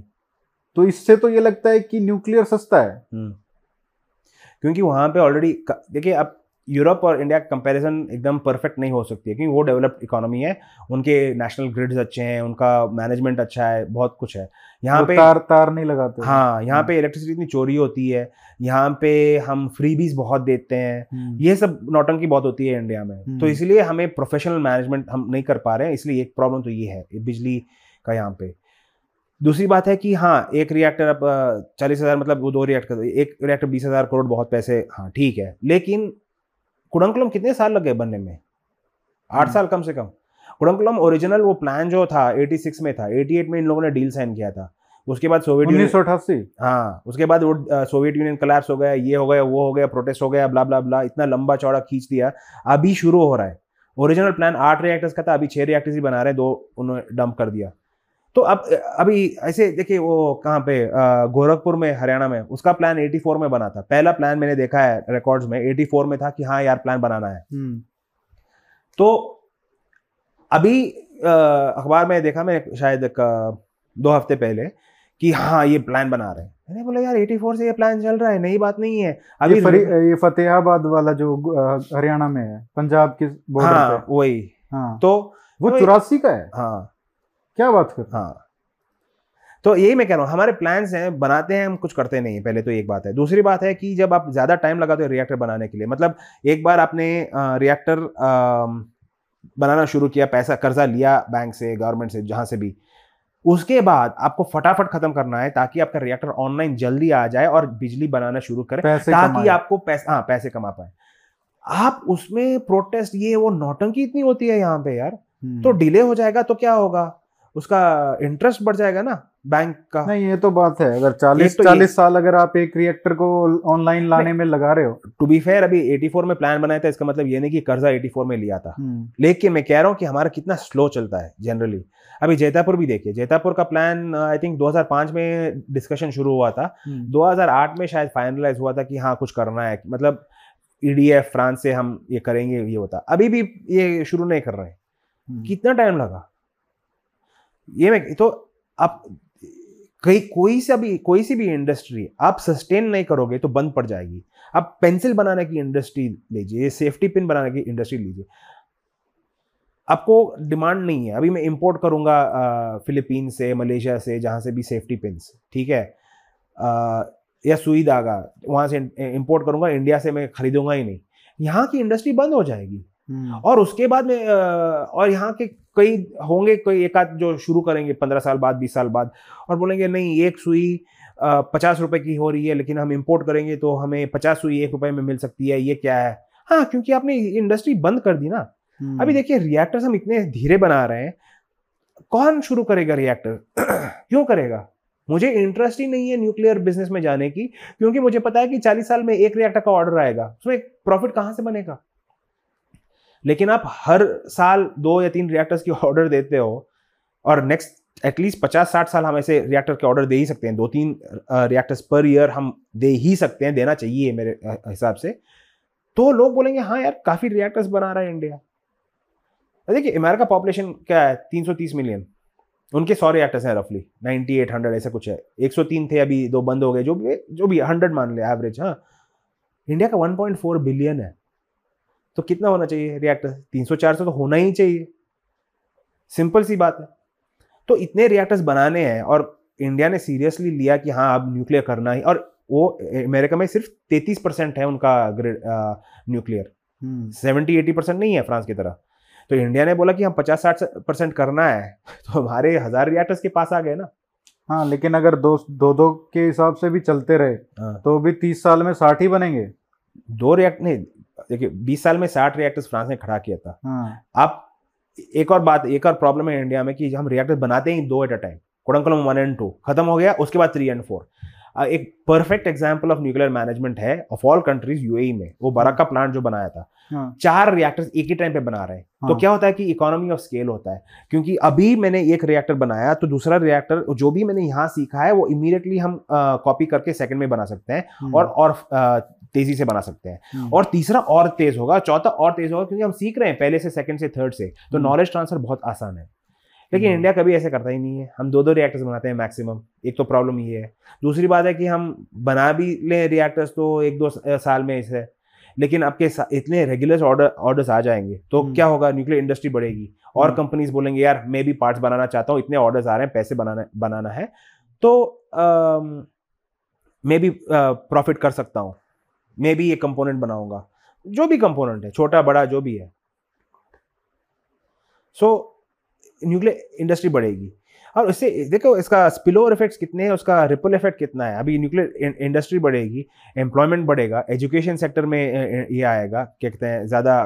तो इससे तो ये लगता है कि न्यूक्लियर सस्ता है क्योंकि वहां पे ऑलरेडी देखिए अब यूरोप और इंडिया का कंपैरिजन एकदम परफेक्ट नहीं हो सकती है क्योंकि वो डेवलप्ड इकोनॉमी है, उनके नेशनल ग्रिड्स अच्छे हैं, उनका मैनेजमेंट अच्छा है, बहुत कुछ है। यहाँ पे तार तार नहीं लगाते, हाँ, यहाँ पे इलेक्ट्रिसिटी इतनी चोरी होती है, यहाँ पे हम फ्रीबीज बहुत देते हैं, ये सब नौटंकी बहुत होती है इंडिया में। तो इसलिए हमें प्रोफेशनल मैनेजमेंट हम नहीं कर पा रहे हैं, इसलिए एक प्रॉब्लम तो ये है बिजली का यहाँ पे। दूसरी बात है कि हाँ एक रिएक्टर अब चालीस हजार मतलब वो दो रिएक्टर, एक रिएक्टर बीस हजार करोड़ बहुत पैसे, हाँ ठीक है, लेकिन कुडंकुलम कितने साल लग गए बनने में, आठ साल कम से कम। कुडंकुलम ओरिजिनल वो प्लान जो था छियासी में था, अठासी में इन लोगों ने डील साइन किया था, उसके बाद सोवियत उन्नीस सौ अठासी, हाँ, उसके बाद वो सोवियत यूनियन कलैप्स हो गया, ये हो गया, वो हो गया, प्रोटेस्ट हो गया, ब्ला ब्ला ब्ला, इतना लंबा चौड़ा खींच दिया। अभी शुरू हो रहा है, ओरिजिनल प्लान आठ रिएक्टर्स का था, अभी छह रिएक्टर्स ही बना रहे हैं, दो उन्होंने डंप कर दिया। तो अब अभी ऐसे देखिए वो कहाँ पे गोरखपुर में हरियाणा में उसका प्लान चौरासी में बना था। पहला प्लान मैंने देखा है रिकॉर्ड्स में चौरासी में था कि हाँ यार प्लान बनाना है। तो अभी अखबार में देखा मैं शायद दो हफ्ते पहले कि हाँ ये प्लान बना रहे हैं। मैंने बोला यार चौरासी से ये प्लान चल रहा है, नई बात नहीं है। अभी ये, ये फतेहाबाद वाला जो हरियाणा में है पंजाब के बॉर्डर हाँ, पे वही हाँ, तो वो चौरासी का है हाँ, क्या बात कर हाँ। तो यही मैं कह रहा हूँ हमारे प्लान्स हैं, बनाते हैं हम, कुछ करते नहीं। पहले तो एक बात है। दूसरी बात है कि जब आप ज्यादा टाइम लगाते हो रिएक्टर बनाने के लिए, मतलब एक बार आपने रिएक्टर बनाना शुरू किया, पैसा कर्जा लिया बैंक से, गवर्नमेंट से, जहां से भी, उसके बाद आपको फटाफट खत्म करना है ताकि आपका रिएक्टर ऑनलाइन जल्दी आ जाए और बिजली बनाना शुरू करें ताकि आपको पैसे हाँ पैसे कमा पाए आप। उसमें प्रोटेस्ट ये वो नौटंकी इतनी होती है यहाँ पे यार। तो डिले हो जाएगा तो क्या होगा, उसका इंटरेस्ट बढ़ जाएगा ना बैंक का। नहीं ये तो बात है, अगर चालीस तो चालीस साल अगर आप एक रिएक्टर को ऑनलाइन लाने में लगा रहे हो। टू बी फेयर अभी चौरासी में प्लान बनाया था, इसका मतलब ये नहीं कि कर्जा चौरासी में लिया था। लेकिन मैं कह रहा हूँ कि हमारा कितना स्लो चलता है जनरली। अभी जैतापुर भी देखिए, जैतापुर का प्लान आई थिंक दो हज़ार पाँच में डिस्कशन शुरू हुआ था, दो हज़ार आठ में शायद फाइनलाइज हुआ था कि हाँ कुछ करना है, मतलब ईडीएफ फ्रांस से हम ये करेंगे ये होता। अभी भी ये शुरू नहीं कर रहे हैं, कितना टाइम लगा ये। मैं तो आप कहीं कोई सा भी कोई सी भी इंडस्ट्री आप सस्टेन नहीं करोगे तो बंद पड़ जाएगी। आप पेंसिल बनाने की इंडस्ट्री लीजिए, सेफ्टी पिन बनाने की इंडस्ट्री लीजिए, आपको डिमांड नहीं है। अभी मैं इंपोर्ट करूंगा फिलीपीन से, मलेशिया से, जहां से भी सेफ्टी पिन, ठीक है, आ, या सुई धागा वहां से इंपोर्ट करूंगा, इंडिया से मैं खरीदूंगा ही नहीं। यहाँ की इंडस्ट्री बंद हो जाएगी और उसके बाद में और यहाँ के कई होंगे, कोई एक आध जो शुरू करेंगे पंद्रह साल बाद, बीस साल बाद, और बोलेंगे नहीं एक सुई पचास रुपए की हो रही है लेकिन हम इंपोर्ट करेंगे तो हमें पचास सुई एक रुपए में मिल सकती है, ये क्या है। हाँ, क्योंकि आपने इंडस्ट्री बंद कर दी ना। अभी देखिए रिएक्टर्स हम इतने धीरे बना रहे हैं, कौन शुरू करेगा रिएक्टर? क्यों करेगा? मुझे इंटरेस्ट ही नहीं है न्यूक्लियर बिजनेस में जाने की, क्योंकि मुझे पता है कि चालीस साल में एक रिएक्टर का ऑर्डर आएगा, उसमें प्रॉफिट कहां से बनेगा। लेकिन आप हर साल दो या तीन रिएक्टर्स की ऑर्डर देते हो और नेक्स्ट एटलीस्ट पचास साठ साल हम ऐसे रिएक्टर के ऑर्डर दे ही सकते हैं, दो तीन रिएक्टर्स पर ईयर हम दे ही सकते हैं, देना चाहिए मेरे हिसाब से। तो लोग बोलेंगे हाँ यार काफी रिएक्टर्स बना रहा है इंडिया। देखिए अमेरिका पॉपुलेशन क्या है, तीन सौ तीस मिलियन, उनके सौ रिएक्टर्स हैं रफली, अट्ठानवे सौ ऐसा कुछ है, एक सौ तीन थे अभी दो बंद हो गए, जो भी जो भी सौ मान ले एवरेज। हाँ, इंडिया का एक पॉइंट चार बिलियन है, तो कितना होना चाहिए रिएक्टर्स? तीन सौ चार सौ तो होना ही चाहिए, सिंपल सी बात है। तो इतने रिएक्टर्स बनाने हैं और इंडिया ने सीरियसली लिया कि हाँ अब न्यूक्लियर करना ही। और वो अमेरिका में सिर्फ तैतीस परसेंट है उनका grid nuclear, seventy eighty percent नहीं है फ्रांस की तरह। तो इंडिया ने बोला कि हम पचास साठ परसेंट करना है, तो हमारे हजार रिएक्टर्स के पास आ गए ना। हाँ, लेकिन अगर दो दो दो के हिसाब से भी चलते रहे हाँ, तो भी तीस साल में साठ ही बनेंगे। दो रिएक्टर नहीं, देखिए बीस साल में साठ रिएक्टर्स फ्रांस ने खड़ा किया था हाँ। आप एक और बात, एक और प्रॉब्लम है इंडिया में कि हम रिएक्टर बनाते ही दो at a time, Kudankulam one and two खत्म हो गया, उसके बाद थ्री एंड फोर। एक perfect example of nuclear management है ऑफ ऑल कंट्रीज यूएई में, वो बराक का प्लांट जो बनाया था हाँ। चार रिएक्टर्स एक ही टाइम पे बना रहे हैं हाँ। तो क्या होता है कि इकोनॉमी ऑफ स्केल होता है, क्योंकि अभी मैंने एक रिएक्टर बनाया तो दूसरा रिएक्टर जो भी मैंने यहाँ सीखा है वो इमीडिएटली हम कॉपी करके सेकंड में बना सकते हैं और, और आ, तेजी से बना सकते हैं, और तीसरा और तेज होगा, चौथा और तेज होगा, क्योंकि हम सीख रहे हैं पहले से, सेकंड से, थर्ड से, तो नॉलेज ट्रांसफर बहुत आसान है। लेकिन इंडिया कभी ऐसे करता ही नहीं है, हम दो दो रिएक्टर्स बनाते हैं मैक्सिमम। एक तो प्रॉब्लम ये है, दूसरी बात है कि हम बना भी लें रिएक्टर्स तो एक दो साल में इसे, लेकिन आपके इतने रेगुलर ऑर्डर ऑर्डर्स आ जाएंगे तो क्या होगा, न्यूक्लियर इंडस्ट्री बढ़ेगी और कंपनीज बोलेंगे यार मैं भी पार्ट्स बनाना चाहता हूँ, इतने ऑर्डर्स आ रहे हैं, पैसे बनाना बनाना है तो मैं भी प्रॉफिट कर सकता हूँ, मैं भी ये कंपोनेंट बनाऊंगा, जो भी कंपोनेंट है, छोटा बड़ा जो भी है। सो न्यूक्लियर इंडस्ट्री बढ़ेगी और इससे देखो इसका स्पिल ओवर इफेक्ट्स कितने हैं, उसका रिपल इफेक्ट कितना है। अभी न्यूक्लियर इंडस्ट्री बढ़ेगी, एम्प्लॉयमेंट बढ़ेगा, एजुकेशन सेक्टर में ये आएगा, क्या कहते हैं, ज़्यादा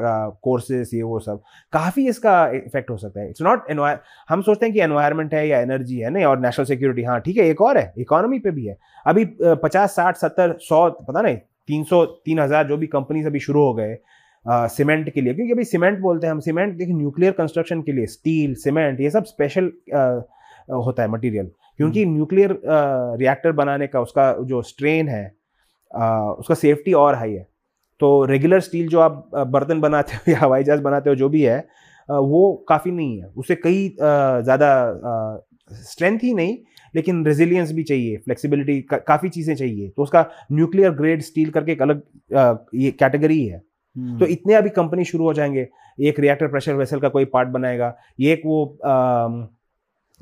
कोर्सेस ये वो सब, काफ़ी इसका इफेक्ट हो सकता है। इट्स नॉट एनवायर, हम सोचते हैं कि एनवायरमेंट है या एनर्जी है नहीं, और नेशनल सिक्योरिटी, हाँ ठीक है, एक और है इकोनॉमी पे भी है। अभी पचास साठ सत्तर सौ पता नहीं तीन सौ तीन हज़ार जो भी कंपनीज अभी शुरू हो गए सीमेंट के लिए, क्योंकि अभी सीमेंट बोलते हैं हम, सीमेंट देखिए न्यूक्लियर कंस्ट्रक्शन के लिए स्टील सीमेंट ये सब स्पेशल होता है मटेरियल, क्योंकि न्यूक्लियर रिएक्टर बनाने का उसका जो स्ट्रेन है उसका सेफ्टी और हाई है। तो रेगुलर स्टील जो आप बर्तन बनाते हो या हवाई जहाज बनाते हो जो भी है वो काफ़ी नहीं है, उससे कई ज़्यादा स्ट्रेंथ ही नहीं लेकिन रेजिलियंस भी चाहिए, फ्लेक्सिबिलिटी का, काफ़ी चीज़ें चाहिए। तो उसका न्यूक्लियर ग्रेड स्टील करके एक अलग आ, ये कैटेगरी है। तो इतने अभी कंपनी शुरू हो जाएंगे, एक रिएक्टर प्रेशर वेसल का कोई पार्ट बनाएगा, ये एक वो आ,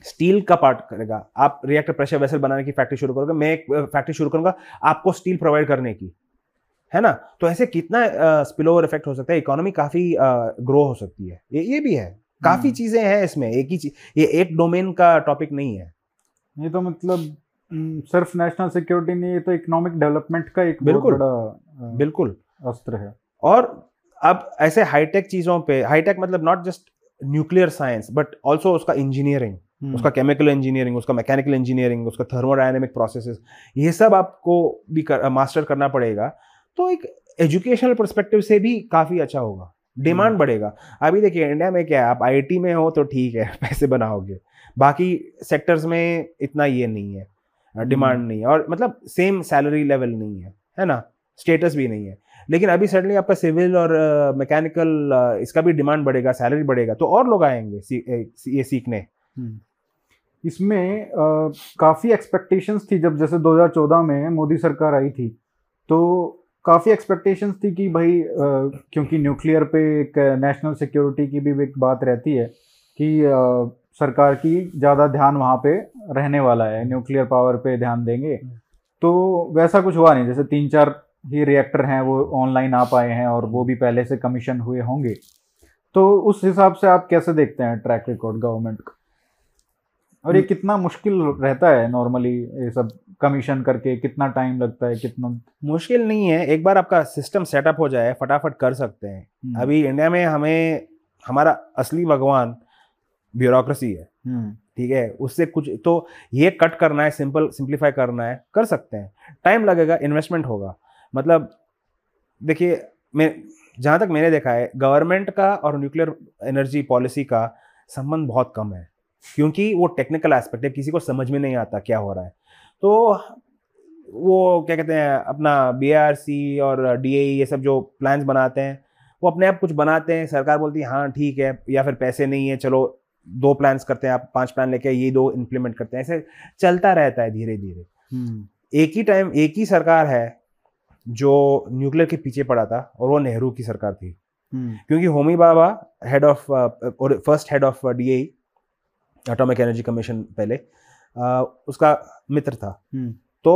स्टील का पार्ट करेगा। आप रिएक्टर प्रेशर वेसल बनाने की फैक्ट्री शुरू करोगे, मैं एक फैक्ट्री शुरू करूँगा आपको स्टील प्रोवाइड करने की, है ना। तो ऐसे कितना स्पिल ओवर इफेक्ट हो सकता है, इकोनॉमी काफ़ी ग्रो हो सकती है। ये ये भी है, काफ़ी चीज़ें हैं इसमें, एक ही चीज, ये एक डोमेन का टॉपिक नहीं है। ये तो मतलब सिर्फ नेशनल सिक्योरिटी नहीं, ये तो इकोनॉमिक डेवलपमेंट का एक बिल्कुल बड़ा बिल्कुल अस्त्र है। और अब ऐसे हाईटेक चीज़ों पे, हाईटेक मतलब not just nuclear science but also उसका इंजीनियरिंग, उसका केमिकल इंजीनियरिंग, उसका मैकेनिकल इंजीनियरिंग, उसका थर्मोडायनेमिक प्रोसेसेस, ये सब आपको भी कर, मास्टर करना पड़ेगा। तो एक एजुकेशनल पर्सपेक्टिव से भी काफ़ी अच्छा होगा, डिमांड बढ़ेगा। अभी देखिए इंडिया में क्या है, आप आईटी में हो तो ठीक है, पैसे बनाओगे, बाकी सेक्टर्स में इतना ये नहीं है, डिमांड नहीं है, और मतलब सेम सैलरी लेवल नहीं है, है ना, स्टेटस भी नहीं है। लेकिन अभी सडनली आपका सिविल और मैकेनिकल uh, uh, इसका भी डिमांड बढ़ेगा, सैलरी बढ़ेगा, तो और लोग आएंगे सी, ए, सी, ये सीखने। इसमें uh, काफ़ी एक्सपेक्टेशंस थी, जब जैसे दो हज़ार चौदह में मोदी सरकार आई थी तो काफ़ी एक्सपेक्टेशंस थी कि भाई uh, क्योंकि न्यूक्लियर पे एक नेशनल सिक्योरिटी की भी एक बात रहती है कि uh, सरकार की ज़्यादा ध्यान वहाँ पे रहने वाला है, न्यूक्लियर पावर पे ध्यान देंगे। तो वैसा कुछ हुआ नहीं, जैसे तीन चार ही रिएक्टर हैं वो ऑनलाइन आ पाए हैं और वो भी पहले से कमीशन हुए होंगे। तो उस हिसाब से आप कैसे देखते हैं ट्रैक रिकॉर्ड गवर्नमेंट का, और ये कितना मुश्किल रहता है नॉर्मली, ये सब कमीशन करके कितना टाइम लगता है, कितना? मुश्किल नहीं है, एक बार आपका सिस्टम सेटअप हो जाए फटाफट कर सकते हैं। अभी इंडिया में हमें हमारा असली भगवान ब्यूरोक्रेसी है, ठीक है, उससे कुछ तो ये कट करना है, सिंपल सिंप्लीफाई करना है, कर सकते हैं। टाइम लगेगा, इन्वेस्टमेंट होगा। मतलब देखिए मैं जहाँ तक मैंने देखा है गवर्नमेंट का और न्यूक्लियर एनर्जी पॉलिसी का संबंध बहुत कम है, क्योंकि वो टेक्निकल एस्पेक्ट है, किसी को समझ में नहीं आता क्या हो रहा है। तो वो क्या कहते हैं अपना बीआरसी और डीएई ये सब जो प्लान्स बनाते हैं वो अपने आप कुछ बनाते हैं, सरकार बोलती है हाँ ठीक है, या फिर पैसे नहीं है चलो दो प्लान्स करते हैं, आप पांच प्लान लेके ये दो इम्प्लीमेंट करते हैं, ऐसे चलता रहता है धीरे धीरे। एक ही टाइम एक ही सरकार है जो न्यूक्लियर के पीछे पड़ा था, और वो नेहरू की सरकार थी, क्योंकि होमी भाभा हेड ऑफ और first head of DAE atomic energy commission पहले आ, उसका मित्र था। तो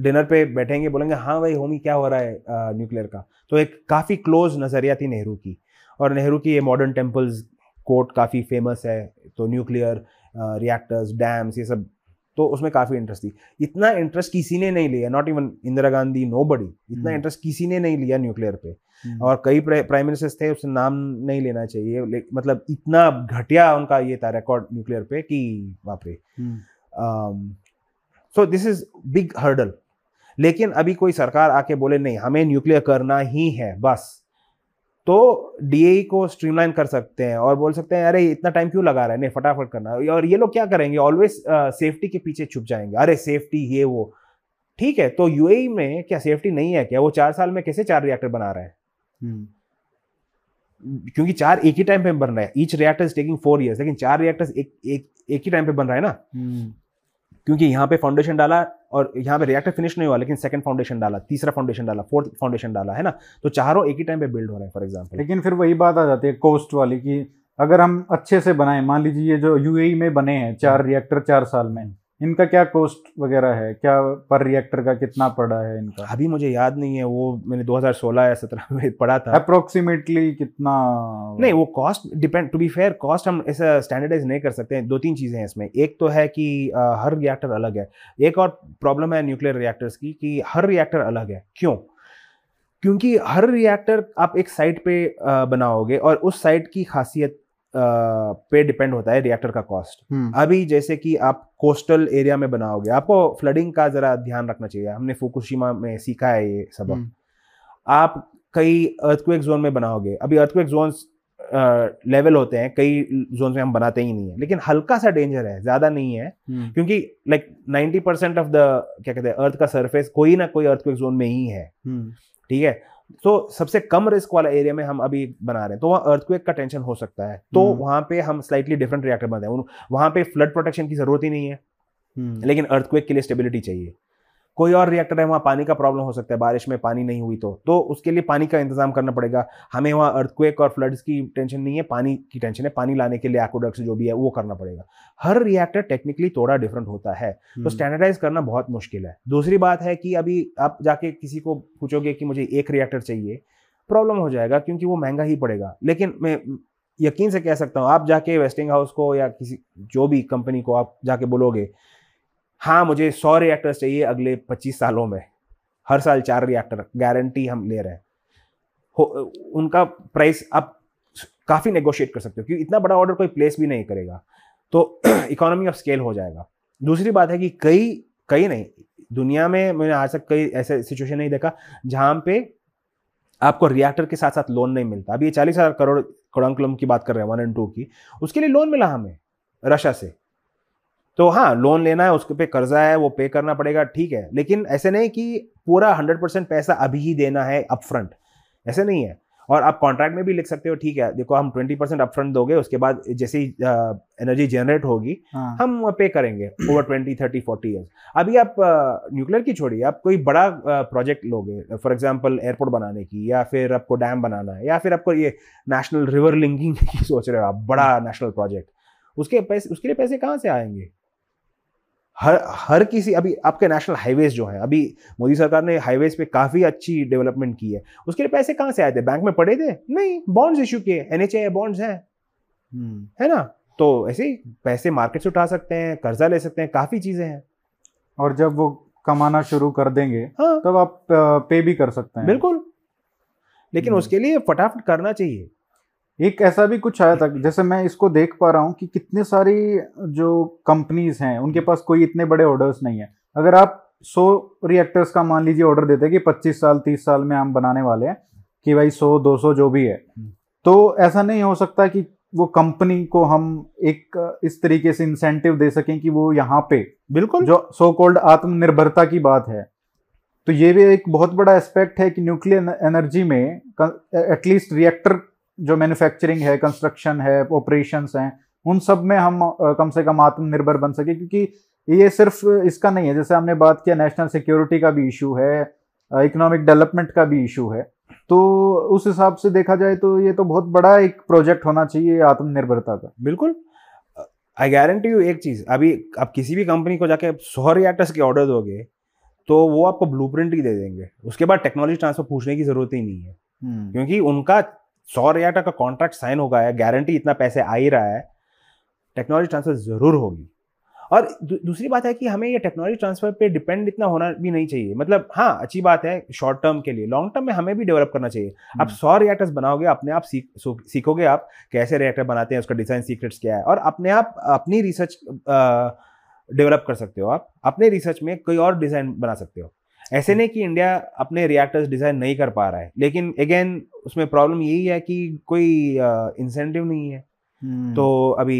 डिनर पे बैठेंगे बोलेंगे हाँ भाई होमी क्या हो रहा है न्यूक्लियर का, तो एक काफ़ी क्लोज नज़रिया थी नेहरू की। और नेहरू की ये मॉडर्न टेम्पल्स कोट काफ़ी फेमस है, तो न्यूक्लियर रिएक्टर्स डैम्स ये सब, तो उसमें काफ़ी इंटरेस्ट थी। इतना इंटरेस्ट किसी ने नहीं लिया, not even Indira Gandhi, nobody, इतना इंटरेस्ट किसी ने नहीं लिया न्यूक्लियर पे। और कई प्राइम मिनिस्टर्स थे, उससे नाम नहीं लेना चाहिए, मतलब इतना घटिया उनका ये था रिकॉर्ड न्यूक्लियर पे कि बाप रे। So this is big hurdle. लेकिन अभी कोई सरकार आके बोले नहीं हमें न्यूक्लियर करना ही है बस, तो डीएई को स्ट्रीमलाइन कर सकते हैं और बोल सकते हैं अरे इतना टाइम क्यों लगा रहा है, नहीं फटाफट करना। और ये लोग क्या करेंगे, ऑलवेज सेफ्टी के पीछे छुप जाएंगे, अरे सेफ्टी ये वो, ठीक है। तो यूएई में क्या सेफ्टी नहीं है क्या, वो चार साल में कैसे चार रिएक्टर बना रहे हैं, क्योंकि चार एक ही टाइम पे बन रहा है, each reactor is taking four years, लेकिन चार रिएक्टर्स एक, एक, एक ही टाइम पे बन रहा है ना, क्योंकि यहाँ पे फाउंडेशन डाला और यहाँ पे रिएक्टर फिनिश नहीं हुआ, लेकिन सेकंड फाउंडेशन डाला, तीसरा फाउंडेशन डाला, फोर्थ फाउंडेशन डाला, है ना। तो चारों एक ही टाइम पे बिल्ड हो रहे हैं फॉर एग्जांपल। लेकिन फिर वही बात आ जाती है कोस्ट वाली, कि अगर हम अच्छे से बनाएं, मान लीजिए ये जो यूएई में बने हैं चार रिएक्टर चार साल में, इनका क्या कोस्ट वगैरह है, क्या पर रिएक्टर का कितना पड़ा है इनका? अभी मुझे याद नहीं है, वो मैंने दो हज़ार सोलह या सत्रह में पढ़ा था। अप्रोक्सीमेटली कितना? नहीं वो cost depend, to be fair cost हम ऐसा स्टैंडर्डाइज नहीं कर सकते हैं। दो तीन चीज़ें हैं इसमें, एक तो है कि हर रिएक्टर अलग है, एक और प्रॉब्लम है न्यूक्लियर रिएक्टर्स की कि हर रिएक्टर अलग है। क्यों? क्योंकि हर रिएक्टर आप एक साइट पे बनाओगे और उस साइट की खासियत पे डिपेंड होता है रिएक्टर का कॉस्ट। अभी जैसे कि आप कोस्टल एरिया में बनाओगे, आपको फ्लडिंग का जरा ध्यान रखना चाहिए, हमने फुकुशिमा में सीखा है ये सबक। आप कई अर्थक्वेक जोन में बनाओगे, अभी अर्थक्वेक जोन्स लेवल होते हैं, कई जोन में हम बनाते ही नहीं है, लेकिन हल्का सा डेंजर है, ज्यादा नहीं है, क्योंकि like ninety percent of the क्या कहते हैं अर्थ का सरफेस कोई ना कोई अर्थक्वेक जोन में ही है, ठीक है। तो सबसे कम रिस्क वाला एरिया में हम अभी बना रहे हैं, तो वहाँ अर्थक्वेक का टेंशन हो सकता है, तो वहाँ पे हम स्लाइटली डिफरेंट रिएक्टर बनाते हैं। वहाँ पे फ्लड प्रोटेक्शन की जरूरत ही नहीं है, लेकिन अर्थक्वेक के लिए स्टेबिलिटी चाहिए। कोई और रिएक्टर है, वहाँ पानी का प्रॉब्लम हो सकता है, बारिश में पानी नहीं हुई तो तो उसके लिए पानी का इंतजाम करना पड़ेगा। हमें वहाँ अर्थक्वेक और फ्लड्स की टेंशन नहीं है, पानी की टेंशन है, पानी लाने के लिए एक्वाडक्ट्स जो भी है वो करना पड़ेगा। हर रिएक्टर टेक्निकली थोड़ा डिफरेंट होता है, तो स्टैंडर्डाइज करना बहुत मुश्किल है। दूसरी बात है कि अभी आप जाके किसी को पूछोगे कि मुझे एक रिएक्टर चाहिए, प्रॉब्लम हो जाएगा क्योंकि वो महंगा ही पड़ेगा। लेकिन मैं यकीन से कह सकता हूँ, आप जाके वेस्टिंग हाउस को या किसी जो भी कंपनी को आप जाके बोलोगे, हाँ मुझे सौ रिएक्टर्स चाहिए अगले पच्चीस सालों में, हर साल चार रिएक्टर गारंटी हम ले रहे हैं, हो, उनका प्राइस आप काफ़ी नेगोशिएट कर सकते हो, क्योंकि इतना बड़ा ऑर्डर कोई प्लेस भी नहीं करेगा, तो इकोनॉमी ऑफ स्केल हो जाएगा। दूसरी बात है कि कई कई नहीं, दुनिया में मैंने आज तक कई ऐसे सिचुएशन नहीं देखा जहाँ पे आपको रिएक्टर के साथ साथ लोन नहीं मिलता। अभी ये चालीस हज़ार करोड़ कोडंकुलम की बात कर रहे हैं, वन एंड टू की, उसके लिए लोन मिला हमें रशिया से, तो हाँ लोन लेना है, उसके पे कर्जा है, वो पे करना पड़ेगा, ठीक है। लेकिन ऐसे नहीं कि पूरा हंड्रेड परसेंट पैसा अभी ही देना है अपफ्रंट, ऐसे नहीं है। और आप कॉन्ट्रैक्ट में भी लिख सकते हो, ठीक है देखो हम ट्वेंटी परसेंट अपफ्रंट दोगे, उसके बाद जैसे ही एनर्जी जनरेट होगी हाँ। हम पे करेंगे over twenty thirty forty years. अभी आप न्यूक्लियर की छोड़िए, आप कोई बड़ा प्रोजेक्ट लोगे, फॉर एग्जाम्पल एयरपोर्ट बनाने की, या फिर आपको डैम बनाना है, या फिर आपको ये नेशनल रिवर लिंकिंग की सोच रहे हो आप, बड़ा नेशनल प्रोजेक्ट, उसके पैसे उसके लिए पैसे कहाँ से आएंगे? हर हर किसी, अभी आपके नेशनल हाईवेज जो है, अभी मोदी सरकार ने हाईवेज पे काफ़ी अच्छी डेवलपमेंट की है, उसके लिए पैसे कहाँ से आए थे? बैंक में पड़े थे? नहीं, बॉन्ड्स इशू किए, एनएचए बॉन्ड्स हैं, है ना। तो ऐसे ही पैसे मार्केट से उठा सकते हैं, कर्जा ले सकते हैं, काफ़ी चीज़ें हैं। और जब वो कमाना शुरू कर देंगे हाँ, तब आप पे भी कर सकते हैं, बिल्कुल। लेकिन उसके लिए फटाफट करना चाहिए। एक ऐसा भी कुछ आया था, जैसे मैं इसको देख पा रहा हूँ कि कितने सारी जो कंपनीज हैं उनके पास कोई इतने बड़े ऑर्डर्स नहीं है। अगर आप सौ रिएक्टर्स का मान लीजिए ऑर्डर देते हैं कि पच्चीस साल तीस साल में हम बनाने वाले हैं कि भाई सौ दो सौ जो भी है, तो ऐसा नहीं हो सकता कि वो कंपनी को हम एक इस तरीके से इंसेंटिव दे सकें कि वो यहाँ पे बिल्कुल जो सो कॉल्ड आत्मनिर्भरता की बात है। तो ये भी एक बहुत बड़ा एस्पेक्ट है कि न्यूक्लियर एनर्जी में एटलीस्ट रिएक्टर जो मैन्युफैक्चरिंग है, कंस्ट्रक्शन है, ऑपरेशंस हैं, उन सब में हम कम से कम आत्मनिर्भर बन सके। क्योंकि ये सिर्फ इसका नहीं है, जैसे हमने बात किया नेशनल सिक्योरिटी का भी इशू है, इकोनॉमिक डेवलपमेंट का भी इशू है, तो उस हिसाब से देखा जाए तो ये तो बहुत बड़ा एक प्रोजेक्ट होना चाहिए आत्मनिर्भरता का। बिल्कुल, आई गारंटी यू एक चीज़, अभी आप किसी भी कंपनी को जाके सौ रिएक्टर्स के ऑर्डर दोगे तो वो आपको ब्लूप्रिंट ही दे देंगे, उसके बाद टेक्नोलॉजी ट्रांसफर पूछने की जरूरत ही नहीं है, क्योंकि उनका सौ रिएक्टर का कॉन्ट्रैक्ट साइन होगा है, गारंटी इतना पैसे आ ही रहा है, टेक्नोलॉजी ट्रांसफर जरूर होगी। और दू, दूसरी बात है कि हमें ये टेक्नोलॉजी ट्रांसफर पे डिपेंड इतना होना भी नहीं चाहिए, मतलब हाँ अच्छी बात है शॉर्ट टर्म के लिए, लॉन्ग टर्म में हमें भी डेवलप करना चाहिए। आप सौ रिएक्टर्स बनाओगे, अपने आप सीख सीखोगे आप कैसे रिएक्टर बनाते हैं, उसका डिज़ाइन सीक्रेट्स क्या है, और अपने आप अपनी रिसर्च डेवलप कर सकते हो, आप अपने रिसर्च में कोई और डिज़ाइन बना सकते हो। ऐसे नहीं कि इंडिया अपने रिएक्टर्स डिज़ाइन नहीं कर पा रहा है, लेकिन अगेन उसमें प्रॉब्लम यही है कि कोई इंसेंटिव नहीं है, तो अभी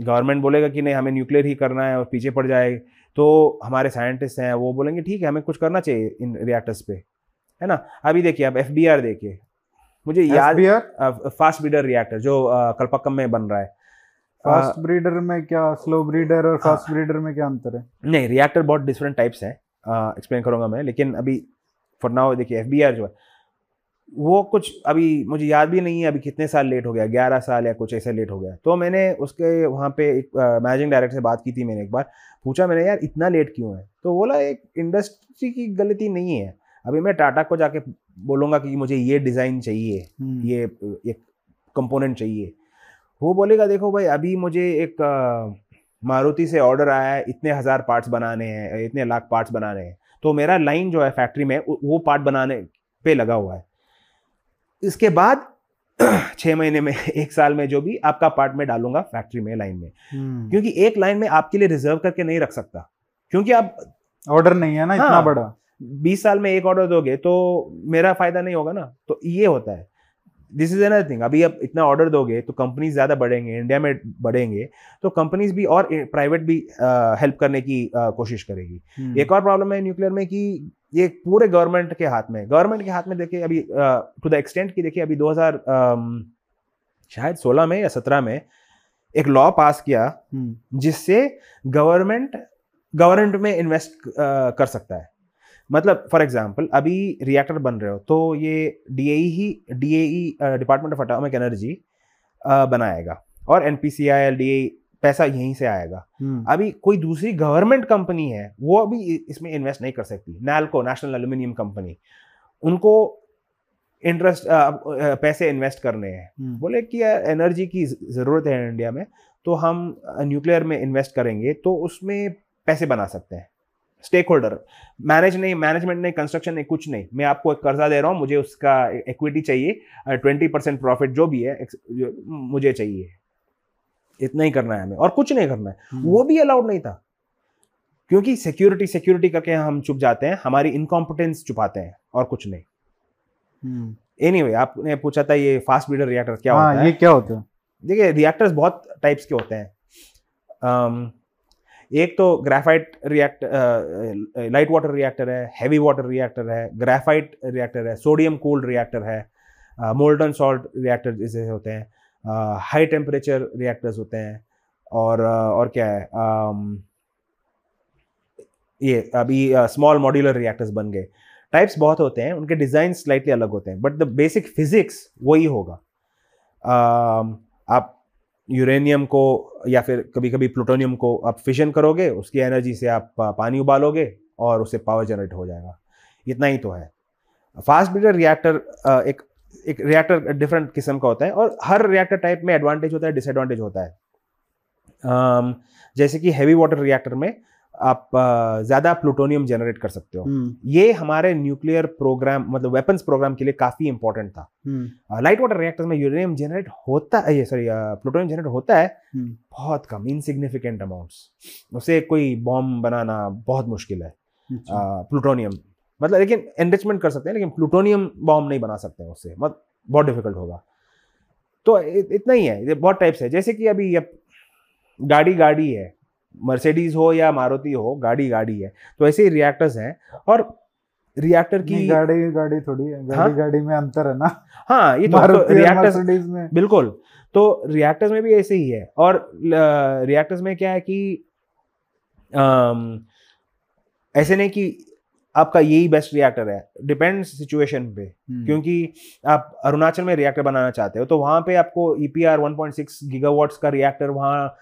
गवर्नमेंट बोलेगा कि नहीं हमें न्यूक्लियर ही करना है और पीछे पड़ जाए, तो हमारे साइंटिस्ट हैं वो बोलेंगे ठीक है हमें कुछ करना चाहिए इन रिएक्टर्स पे, है ना। अभी देखिए आप एफ बी आर देखिए, मुझे याद फास्ट ब्रीडर रिएक्टर जो कल्पक्कम में बन रहा है, फास्ट ब्रीडर में क्या, स्लो ब्रीडर और फास्ट ब्रीडर में क्या अंतर है? नहीं, रिएक्टर बहुत डिफरेंट टाइप्स हैं, एक्सप्लेन uh, करूंगा मैं, लेकिन अभी फॉर नाउ देखिए एफ बी आर जो है वो कुछ, अभी मुझे याद भी नहीं है अभी कितने साल लेट हो गया, ग्यारह साल या कुछ ऐसे लेट हो गया। तो मैंने उसके वहाँ पे एक मैनेजिंग uh, डायरेक्टर से बात की थी, मैंने एक बार पूछा मैंने यार इतना लेट क्यों है, तो बोला एक इंडस्ट्री की गलती नहीं है। अभी मैं टाटा को जाके बोलूँगा कि मुझे ये डिज़ाइन चाहिए, hmm. ये एक कंपोनेंट चाहिए, वो बोलेगा देखो भाई अभी मुझे एक uh, मारुति से ऑर्डर आया है, इतने हज़ार पार्ट्स बनाने हैं, इतने लाख पार्ट्स बनाने हैं, तो मेरा लाइन जो है फैक्ट्री में वो पार्ट बनाने पे लगा हुआ है, इसके बाद छः महीने में एक साल में जो भी आपका पार्ट मैं डालूंगा फैक्ट्री में लाइन में, क्योंकि एक लाइन में आपके लिए रिजर्व करके नहीं रख सकता, क्योंकि आप ऑर्डर नहीं है ना हाँ, इतना बड़ा बीस साल में एक ऑर्डर दोगे तो मेरा फायदा नहीं होगा ना। तो ये होता है दिस इज अनदर थिंग, अभी आप इतना ऑर्डर दोगे तो कंपनीज ज़्यादा बढ़ेंगे, इंडिया में बढ़ेंगे, तो कंपनीज भी और प्राइवेट भी हेल्प करने की आ, कोशिश करेगी। hmm. एक और प्रॉब्लम है न्यूक्लियर में कि ये पूरे गवर्नमेंट के हाथ में, गवर्नमेंट के हाथ में देखिए अभी टू द एक्सटेंट कि देखिए अभी दो हज़ार शायद सोलह में या सत्रह में एक लॉ पास किया hmm. जिससे गवर्नमेंट गवर्नमेंट में इन्वेस्ट uh, कर सकता है। मतलब फॉर एग्जांपल अभी रिएक्टर बन रहे हो तो ये डीएई ही DAE department of atomic energy बनाएगा और एनपीसीआईएल डीएई पैसा यहीं से आएगा। hmm. अभी कोई दूसरी गवर्नमेंट कंपनी है वो अभी इसमें इन्वेस्ट नहीं कर सकती। नैल्को, नेशनल एल्यूमिनियम कंपनी, उनको इंटरेस्ट पैसे इन्वेस्ट करने हैं। hmm. बोले कि एनर्जी की ज़रूरत है इंडिया में तो हम न्यूक्लियर में इन्वेस्ट करेंगे तो उसमें पैसे बना सकते हैं। स्टेक होल्डर मैनेज नहीं, मैनेजमेंट नहीं, कंस्ट्रक्शन नहीं, कुछ नहीं, मैं आपको एक कर्जा दे रहा हूँ, मुझे उसका इक्विटी चाहिए, ट्वेंटी परसेंट प्रॉफिट जो भी है जो मुझे चाहिए, इतना ही करना है हमें और कुछ नहीं करना है। hmm. वो भी अलाउड नहीं था क्योंकि सिक्योरिटी सिक्योरिटी करके हम छुप जाते हैं, हमारी इनकॉम्पिटेंस छुपाते हैं और कुछ नहीं। Any hmm. वे anyway, आपने पूछा था ये फास्ट ब्रीडर रिएक्टर क्या हाँ, होता है? ये क्या होता है? देखिए रिएक्टर्स बहुत टाइप्स के होते हैं। um, एक तो graphite reactor, light water reactor है, हैवी वाटर रिएक्टर है, ग्रेफाइट रिएक्टर है, सोडियम कूल्ड रिएक्टर है, मोल्टन सॉल्ट रिएक्टर जैसे होते हैं, हाई टेम्परेचर रिएक्टर्स होते हैं, और uh, और क्या है um, ये अभी स्मॉल मॉड्यूलर रिएक्टर्स बन गए। टाइप्स बहुत होते हैं, उनके डिज़ाइन स्लाइटली अलग होते हैं, बट द बेसिक फिजिक्स वही होगा। uh, आप यूरेनियम को या फिर कभी कभी प्लूटोनियम को आप फिशन करोगे, उसकी एनर्जी से आप पानी उबालोगे और उससे पावर जनरेट हो जाएगा, इतना ही तो है। फास्ट ब्रीडर रिएक्टर एक एक रिएक्टर डिफरेंट किस्म का होता है और हर रिएक्टर टाइप में एडवांटेज होता है, डिसएडवांटेज होता है। जैसे कि हैवी वाटर रिएक्टर में आप ज़्यादा प्लूटोनियम जनरेट कर सकते हो। hmm. ये हमारे न्यूक्लियर प्रोग्राम मतलब वेपन्स प्रोग्राम के लिए काफ़ी इंपॉर्टेंट था। लाइट वाटर रिएक्टर्स में यूरेनियम जनरेट होता है, सॉरी प्लूटोनियम जनरेट होता है, hmm. बहुत कम, इनसिग्निफिकेंट अमाउंट्स, उससे कोई बॉम्ब बनाना बहुत मुश्किल है। प्लूटोनियम मतलब लेकिन एनरिचमेंट कर सकते हैं लेकिन प्लूटोनियम बॉम्ब नहीं बना सकते हैं, उससे बहुत बहुत डिफिकल्ट होगा। तो इतना ही है, बहुत टाइप्स है। जैसे कि अभी गाड़ी गाड़ी है, मर्सिडीज हो या मारुति हो, गाड़ी गाड़ी है, तो ऐसे ही रिएक्टर्स हैं। और रिएक्टर की गाड़ी गाड़ी थोड़ी है, गाड़ी हाँ? गाड़ी में अंतर है ना। हाँ ये तो रिएक्टर्स में बिल्कुल, तो रिएक्टर्स में भी ऐसे ही है। और रिएक्टर्स में क्या है कि आम, ऐसे नहीं कि आपका यही बेस्ट रिएक्टर है, डिपेंड्स सिचुएशन पे। क्योंकि आप अरुणाचल में रिएक्टर बनाना चाहते हो तो वहाँ पे आपको E P R one point six gigawatts का रिएक्टर वहाँ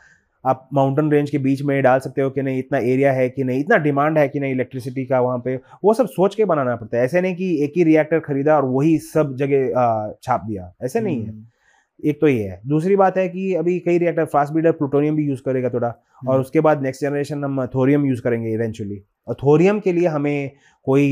आप माउंटेन रेंज के बीच में डाल सकते हो कि नहीं, इतना एरिया है कि नहीं, इतना डिमांड है कि नहीं इलेक्ट्रिसिटी का वहाँ पे, वो सब सोच के बनाना पड़ता है। ऐसे नहीं कि एक ही रिएक्टर खरीदा और वही सब जगह छाप दिया, ऐसे नहीं है। एक तो ये है। दूसरी बात है कि अभी कई रिएक्टर फास्ट ब्रीडर प्लूटोनियम भी यूज़ करेगा थोड़ा, और उसके बाद नेक्स्ट जनरेशन हम थोरियम यूज़ करेंगे इवेंचुअली। और थोरियम के लिए हमें कोई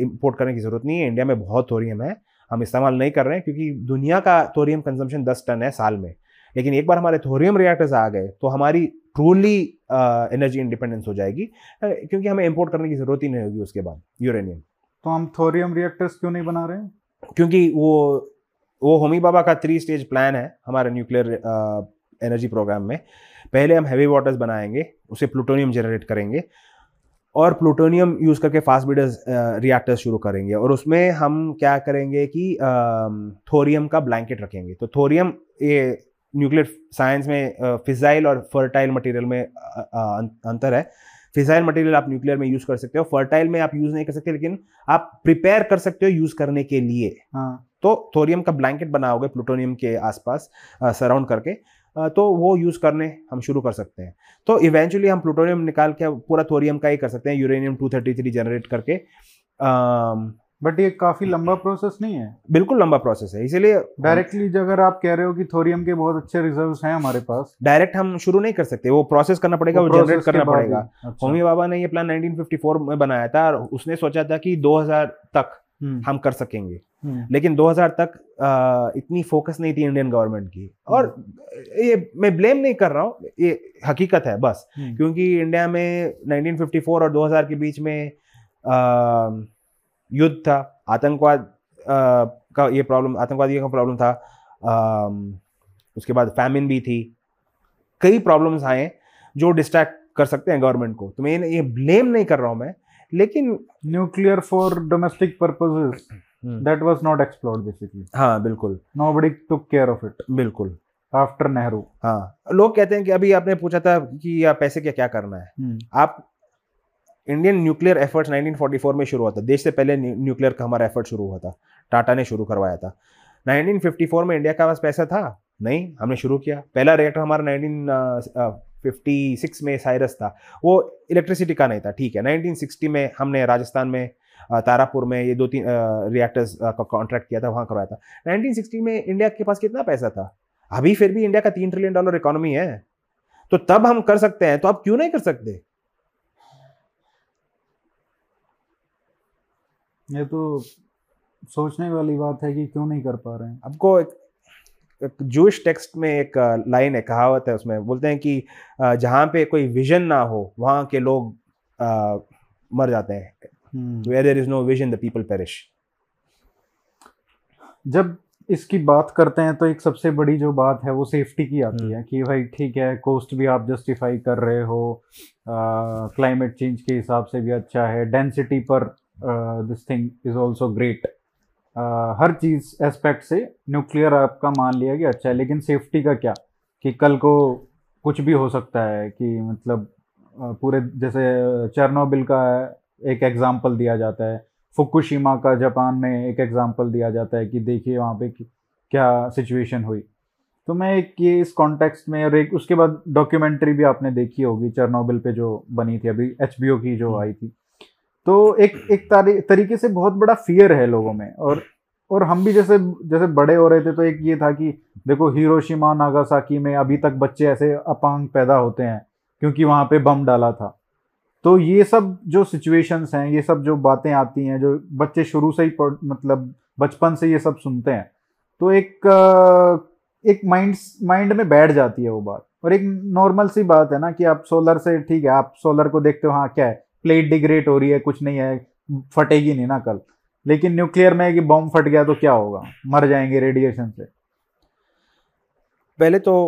इम्पोर्ट करने की ज़रूरत नहीं है, इंडिया में बहुत थोरियम है, हम इस्तेमाल नहीं कर रहे हैं क्योंकि दुनिया का थोरियम कंजम्पशन दस टन है साल में। लेकिन एक बार हमारे थोरियम रिएक्टर्स आ गए तो हमारी ट्रूली एनर्जी इंडिपेंडेंस हो जाएगी, क्योंकि हमें इंपोर्ट करने की जरूरत ही नहीं होगी उसके बाद यूरेनियम। तो हम थोरियम रिएक्टर्स क्यों नहीं बना रहे हैं? क्योंकि वो वो होमी बाबा का थ्री स्टेज प्लान है हमारे न्यूक्लियर एनर्जी प्रोग्राम में। पहले हम हैवी वाटर्स बनाएंगे, उसे प्लूटोनियम जनरेट करेंगे और प्लूटोनियम यूज़ करके फास्ट ब्रीडर्स रिएक्टर्स शुरू करेंगे। और उसमें हम क्या करेंगे कि थोरियम का ब्लैंकेट रखेंगे। तो थोरियम ये न्यूक्लियर साइंस में फिजाइल और फर्टाइल मटेरियल में अंतर है। फिजाइल मटेरियल आप न्यूक्लियर में यूज़ कर सकते हो, फर्टाइल में आप यूज़ नहीं कर सकते, लेकिन आप प्रिपेयर कर सकते हो यूज़ करने के लिए। हाँ। तो थोरियम का ब्लैंकेट बनाओगे प्लूटोनियम के आसपास सराउंड करके, आ, तो वो यूज़ करने हम शुरू कर सकते हैं। तो इवेंचुअली हम प्लूटोनियम निकाल के पूरा थोरियम का ही कर सकते हैं uranium two thirty three generate करके। आ, बट ये काफी लंबा प्रोसेस नहीं है? बिल्कुल लंबा प्रोसेस है, इसीलिए डायरेक्टली अगर आप कह रहे हो कि थोरियम के बहुत अच्छे रिजर्व्स हैं हमारे पास, डायरेक्ट हम शुरू नहीं कर सकते, वो प्रोसेस करना पड़ेगा, वो, वो जनरेट करना पड़ेगा। अच्छा। होमी बाबा ने ये प्लान नाइनटीन फिफ्टी फोर में बनाया था और उसने सोचा था कि दो हज़ार तक हम कर सकेंगे, लेकिन दो हज़ार तक आ, इतनी फोकस नहीं थी इंडियन गवर्नमेंट की। और ये मैं ब्लेम नहीं कर रहा हूँ, ये हकीकत है बस, क्योंकि इंडिया में नाइनटीन फिफ्टी फोर और दो हज़ार के बीच में युद्ध था, आतंकवाद का ये प्रॉब्लम, आतंकवादी का प्रॉब्लम था, आ, उसके बाद फैमिन भी थी, कई प्रॉब्लम्स आए जो डिस्ट्रैक्ट कर सकते हैं गवर्नमेंट को। तो मैं ये ब्लेम नहीं कर रहा हूँ मैं, लेकिन nuclear for domestic purposes that was not explored basically. हाँ बिल्कुल, nobody took care of it. बिल्कुल आफ्टर नेहरू। हाँ, लोग कहते हैं कि अभी आपने पूछा था कि आप पैसे क्या क्या करना है। हुँ. आप Indian nuclear efforts nineteen forty four में शुरू हुआ था, देश से पहले न्यूक्लियर का हमारा एफर्ट शुरू हुआ था, टाटा ने शुरू करवाया था। नाइनटीन फिफ्टी फोर में इंडिया का पास पैसा था नहीं, हमने शुरू किया। पहला रिएक्टर हमारा नाइनटीन फिफ्टी सिक्स में साइरस था, वो इलेक्ट्रिसिटी का नहीं था, ठीक है। नाइनटीन सिक्सटी में हमने राजस्थान में तारापुर में ये दो तीन रिएक्टर्स का कॉन्ट्रैक्ट किया था, वहाँ करवाया था। नाइनटीन सिक्सटी में इंडिया के पास कितना पैसा था? अभी फिर भी इंडिया का तीन ट्रिलियन डॉलर इकोनॉमी है, तो तब हम कर सकते हैं, तो आप क्यों नहीं कर सकते? ये तो सोचने वाली बात है कि क्यों नहीं कर पा रहे हैं। आपको एक, एक जूश टेक्स्ट में एक लाइन है, कहावत है, उसमें बोलते हैं कि जहाँ पे कोई विजन ना हो वहाँ के लोग आ, मर जाते हैं। Where there is no vision, the people perish। जब इसकी बात करते हैं तो एक सबसे बड़ी जो बात है वो सेफ्टी की आती है कि भाई ठीक है, कोस्ट भी आप जस्टिफाई कर रहे हो, क्लाइमेट चेंज के हिसाब से भी अच्छा है, डेंसिटी पर this thing is also great. हर चीज़ एस्पेक्ट से न्यूक्लियर आपका मान लिया गया अच्छा है, लेकिन सेफ्टी का क्या कि कल को कुछ भी हो सकता है कि मतलब uh, पूरे, जैसे चेरनोबिल का एक एग्जाम्पल दिया जाता है, फुकुशिमा का जापान में एक एग्जाम्पल दिया जाता है कि देखिए वहाँ पे क्या सिचुएशन हुई। तो मैं एक ये इस कॉन्टेक्स्ट में, और एक उसके बाद डॉक्यूमेंट्री भी आपने देखी होगी चेरनोबिल पे जो बनी थी, अभी एच बी ओ की जो आई थी। तो एक एक तरीके से बहुत बड़ा फियर है लोगों में, और और हम भी जैसे जैसे बड़े हो रहे थे तो एक ये था कि देखो हिरोशिमा नागासाकी में अभी तक बच्चे ऐसे अपांग पैदा होते हैं क्योंकि वहाँ पे बम डाला था। तो ये सब जो सिचुएशंस हैं, ये सब जो बातें आती हैं, जो बच्चे शुरू से ही मतलब बचपन से ये सब सुनते हैं, तो एक एक माइंड माइंड में बैठ जाती है वो बात। और एक नॉर्मल सी बात है ना कि आप सोलर से, ठीक है आप सोलर को देखते हो, हाँ क्या है, प्लेट डिग्रेड हो रही है, कुछ नहीं है, फटेगी नहीं ना कल। लेकिन न्यूक्लियर में है कि बॉम्ब फट गया तो क्या होगा, मर जाएंगे रेडिएशन से। पहले तो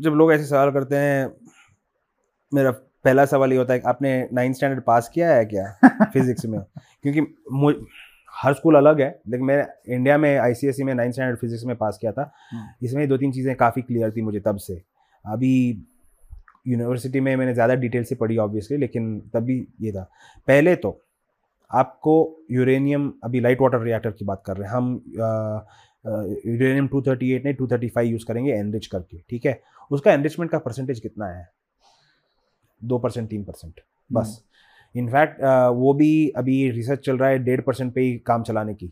जब लोग ऐसे सवाल करते हैं, मेरा पहला सवाल ये होता है, आपने नाइन्थ स्टैंडर्ड पास किया है क्या फिजिक्स में? क्योंकि हर स्कूल अलग है, लेकिन मैं इंडिया में आईसीएसई में नाइन्थ स्टैंडर्ड फिजिक्स में पास किया था। इसमें दो तीन चीज़ें काफ़ी क्लियर थी मुझे तब से। अभी यूनिवर्सिटी में मैंने ज़्यादा डिटेल से पढ़ी ऑब्वियसली, लेकिन तब भी ये था। पहले तो आपको यूरेनियम, अभी लाइट वाटर रिएक्टर की बात कर रहे हैं हम, यूरेनियम टू थर्टी एट नहीं टू थर्टी फाइव यूज़ करेंगे एनरिच करके, ठीक है। उसका एनरिचमेंट का परसेंटेज कितना है? दो परसेंट तीन परसेंट बस। इनफैक्ट वो भी अभी रिसर्च चल रहा है डेढ़ परसेंट पर ही काम चलाने की,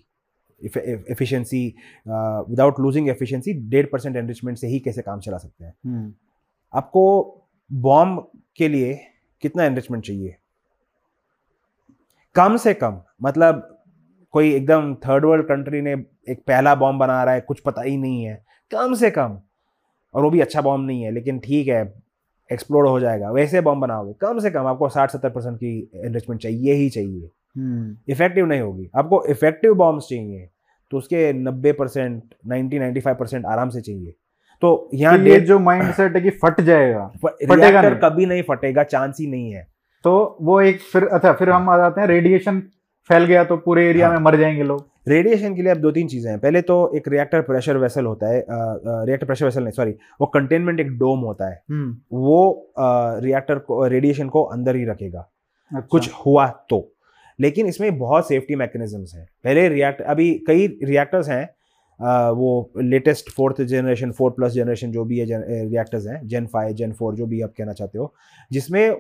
एफिशिएंसी विदाउट लूजिंग एफिशिएंसी डेढ़ परसेंट एनरिचमेंट से ही कैसे काम चला सकते हैं। आपको बॉम्ब के लिए कितना एनरिचमेंट चाहिए? कम से कम, मतलब कोई एकदम थर्ड वर्ल्ड कंट्री ने एक पहला बॉम्ब बना रहा है, कुछ पता ही नहीं है, कम से कम, और वो भी अच्छा बॉम्ब नहीं है, लेकिन ठीक है एक्सप्लोड हो जाएगा, वैसे बॉम्ब बनाओगे, कम से कम आपको साठ सत्तर परसेंट की एनरिचमेंट चाहिए ही चाहिए। Effective hmm. नहीं होगी। आपको इफेक्टिव बॉम्ब्स चाहिए तो उसके नब्बे percent ninety ninety five percent आराम से चाहिए। तो यहाँ ये जो माइंडसेट है कि फट जाएगा, फटेगा नहीं, कभी नहीं फटेगा, चांस ही नहीं है। तो वो एक फिर अच्छा फिर हम आ जाते हैं, रेडिएशन फैल गया तो पूरे एरिया हाँ। में मर जाएंगे लोग। रेडिएशन के लिए अब दो तीन चीजें हैं। पहले तो एक रिएक्टर प्रेशर वेसल होता है, रिएक्टर प्रेशर वेसल नहीं सॉरी वो कंटेनमेंट एक डोम होता है, वो रिएक्टर को, रेडिएशन को अंदर ही रखेगा अच्छा। कुछ हुआ तो। लेकिन इसमें बहुत सेफ्टी मैकेनिज्म्स हैं। पहले रिएक्टर, अभी कई रिएक्टर्स हैं, Uh, वो latest fourth generation, four plus generation जो भी है रिएक्टर्स हैं, जेन फाइव जेन फोर जो भी आप कहना चाहते हो, जिसमें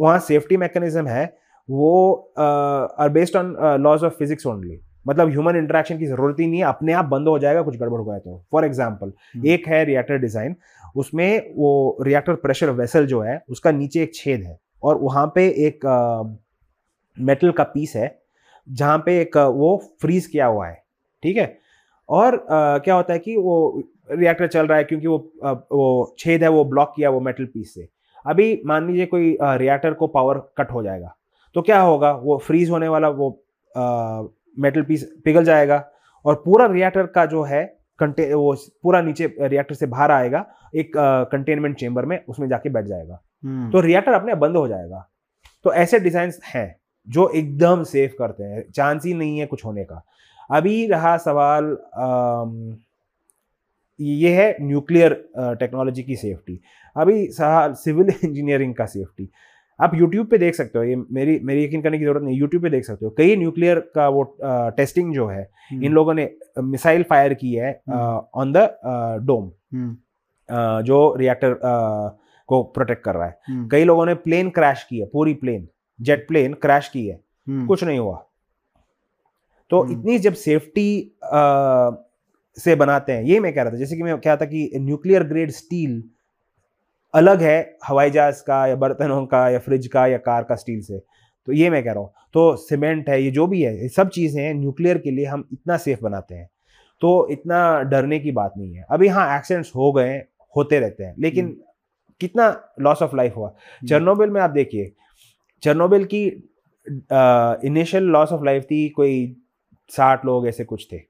वहाँ सेफ्टी मैकेनिज्म है, वो are based on laws of physics only, मतलब ह्यूमन इंटरेक्शन की जरूरत ही नहीं है, अपने आप बंद हो जाएगा कुछ गड़बड़ हो गया तो। फॉर एग्जाम्पल एक है रिएक्टर डिज़ाइन, उसमें वो रिएक्टर प्रेशर वेसल जो है उसका नीचे एक छेद है और वहाँ पे एक मेटल uh, का पीस है जहाँ पे एक uh, वो फ्रीज किया हुआ है, ठीक है। और आ, क्या होता है कि वो रिएक्टर चल रहा है क्योंकि वो आ, वो छेद है वो ब्लॉक किया वो मेटल पीस से। अभी मान लीजिए कोई आ, रिएक्टर को पावर कट हो जाएगा तो क्या होगा, वो फ्रीज होने वाला वो आ, मेटल पीस पिघल जाएगा, और पूरा रिएक्टर का जो है कंटे वो पूरा नीचे रिएक्टर से बाहर आएगा एक कंटेनमेंट चेंबर में, उसमें जाके बैठ जाएगा तो रिएक्टर अपने बंद हो जाएगा। तो ऐसे डिजाइन हैं जो एकदम सेफ करते हैं, चांस ही नहीं है कुछ होने का। अभी रहा सवाल आ, ये है न्यूक्लियर टेक्नोलॉजी की सेफ्टी। अभी सवाल सिविल इंजीनियरिंग का सेफ्टी। आप यूट्यूब पे देख सकते हो, ये मेरी मेरी यकीन करने की ज़रूरत नहीं, यूट्यूब पे देख सकते हो कई न्यूक्लियर का वो आ, टेस्टिंग जो है इन लोगों ने मिसाइल फायर की है ऑन द डोम जो रिएक्टर को प्रोटेक्ट कर रहा है। कई लोगों ने प्लेन क्रैश की है, पूरी प्लेन जेट प्लेन क्रैश की है, कुछ नहीं हुआ। तो इतनी जब सेफ्टी आ, से बनाते हैं, ये मैं कह रहा था, जैसे कि मैं क्या था कि न्यूक्लियर ग्रेड स्टील अलग है हवाई जहाज का या बर्तनों का या फ्रिज का या कार का स्टील से। तो ये मैं कह रहा हूँ, तो सीमेंट है, ये जो भी है, ये सब चीज़ें हैं न्यूक्लियर के लिए हम इतना सेफ बनाते हैं, तो इतना डरने की बात नहीं है। अभी हाँ एक्सीडेंट्स हो गए, होते रहते हैं, लेकिन कितना लॉस ऑफ लाइफ हुआ। चेरनोबिल में आप देखिए, चेरनोबिल की इनिशियल लॉस ऑफ लाइफ थी कोई साठ लोग ऐसे कुछ थे,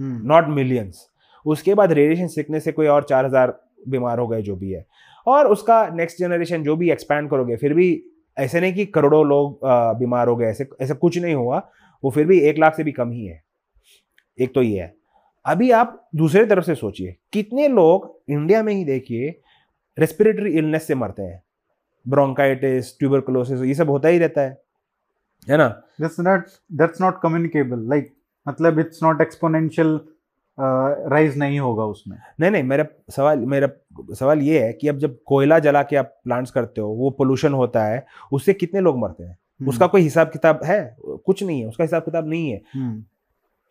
नॉट मिलियंस। उसके बाद रेडिएशन सिकनेस से कोई और चार हजार बीमार हो गए जो भी है, और उसका नेक्स्ट जनरेशन जो भी एक्सपैंड करोगे फिर भी ऐसे नहीं कि करोड़ों लोग बीमार हो गए, ऐसे ऐसा कुछ नहीं हुआ, वो फिर भी एक लाख से भी कम ही है। एक तो ये है। अभी आप दूसरे तरफ से सोचिए, कितने लोग इंडिया में ही देखिए रेस्पिरेटरी इलनेस से मरते हैं, ब्रोंकाइटिस, ट्यूबरकुलोसिस, ये सब होता ही रहता है, है ना। That's not that's not communicable, like मतलब इट्स नॉट एक्सपोनेंशियल राइज नहीं होगा उसमें। नहीं नहीं, मेरा सवाल मेरा सवाल ये है कि अब जब कोयला जला के आप प्लांट्स करते हो, वो पोल्यूशन होता है, उससे कितने लोग मरते हैं, उसका कोई हिसाब किताब है? कुछ नहीं है, उसका हिसाब किताब नहीं है।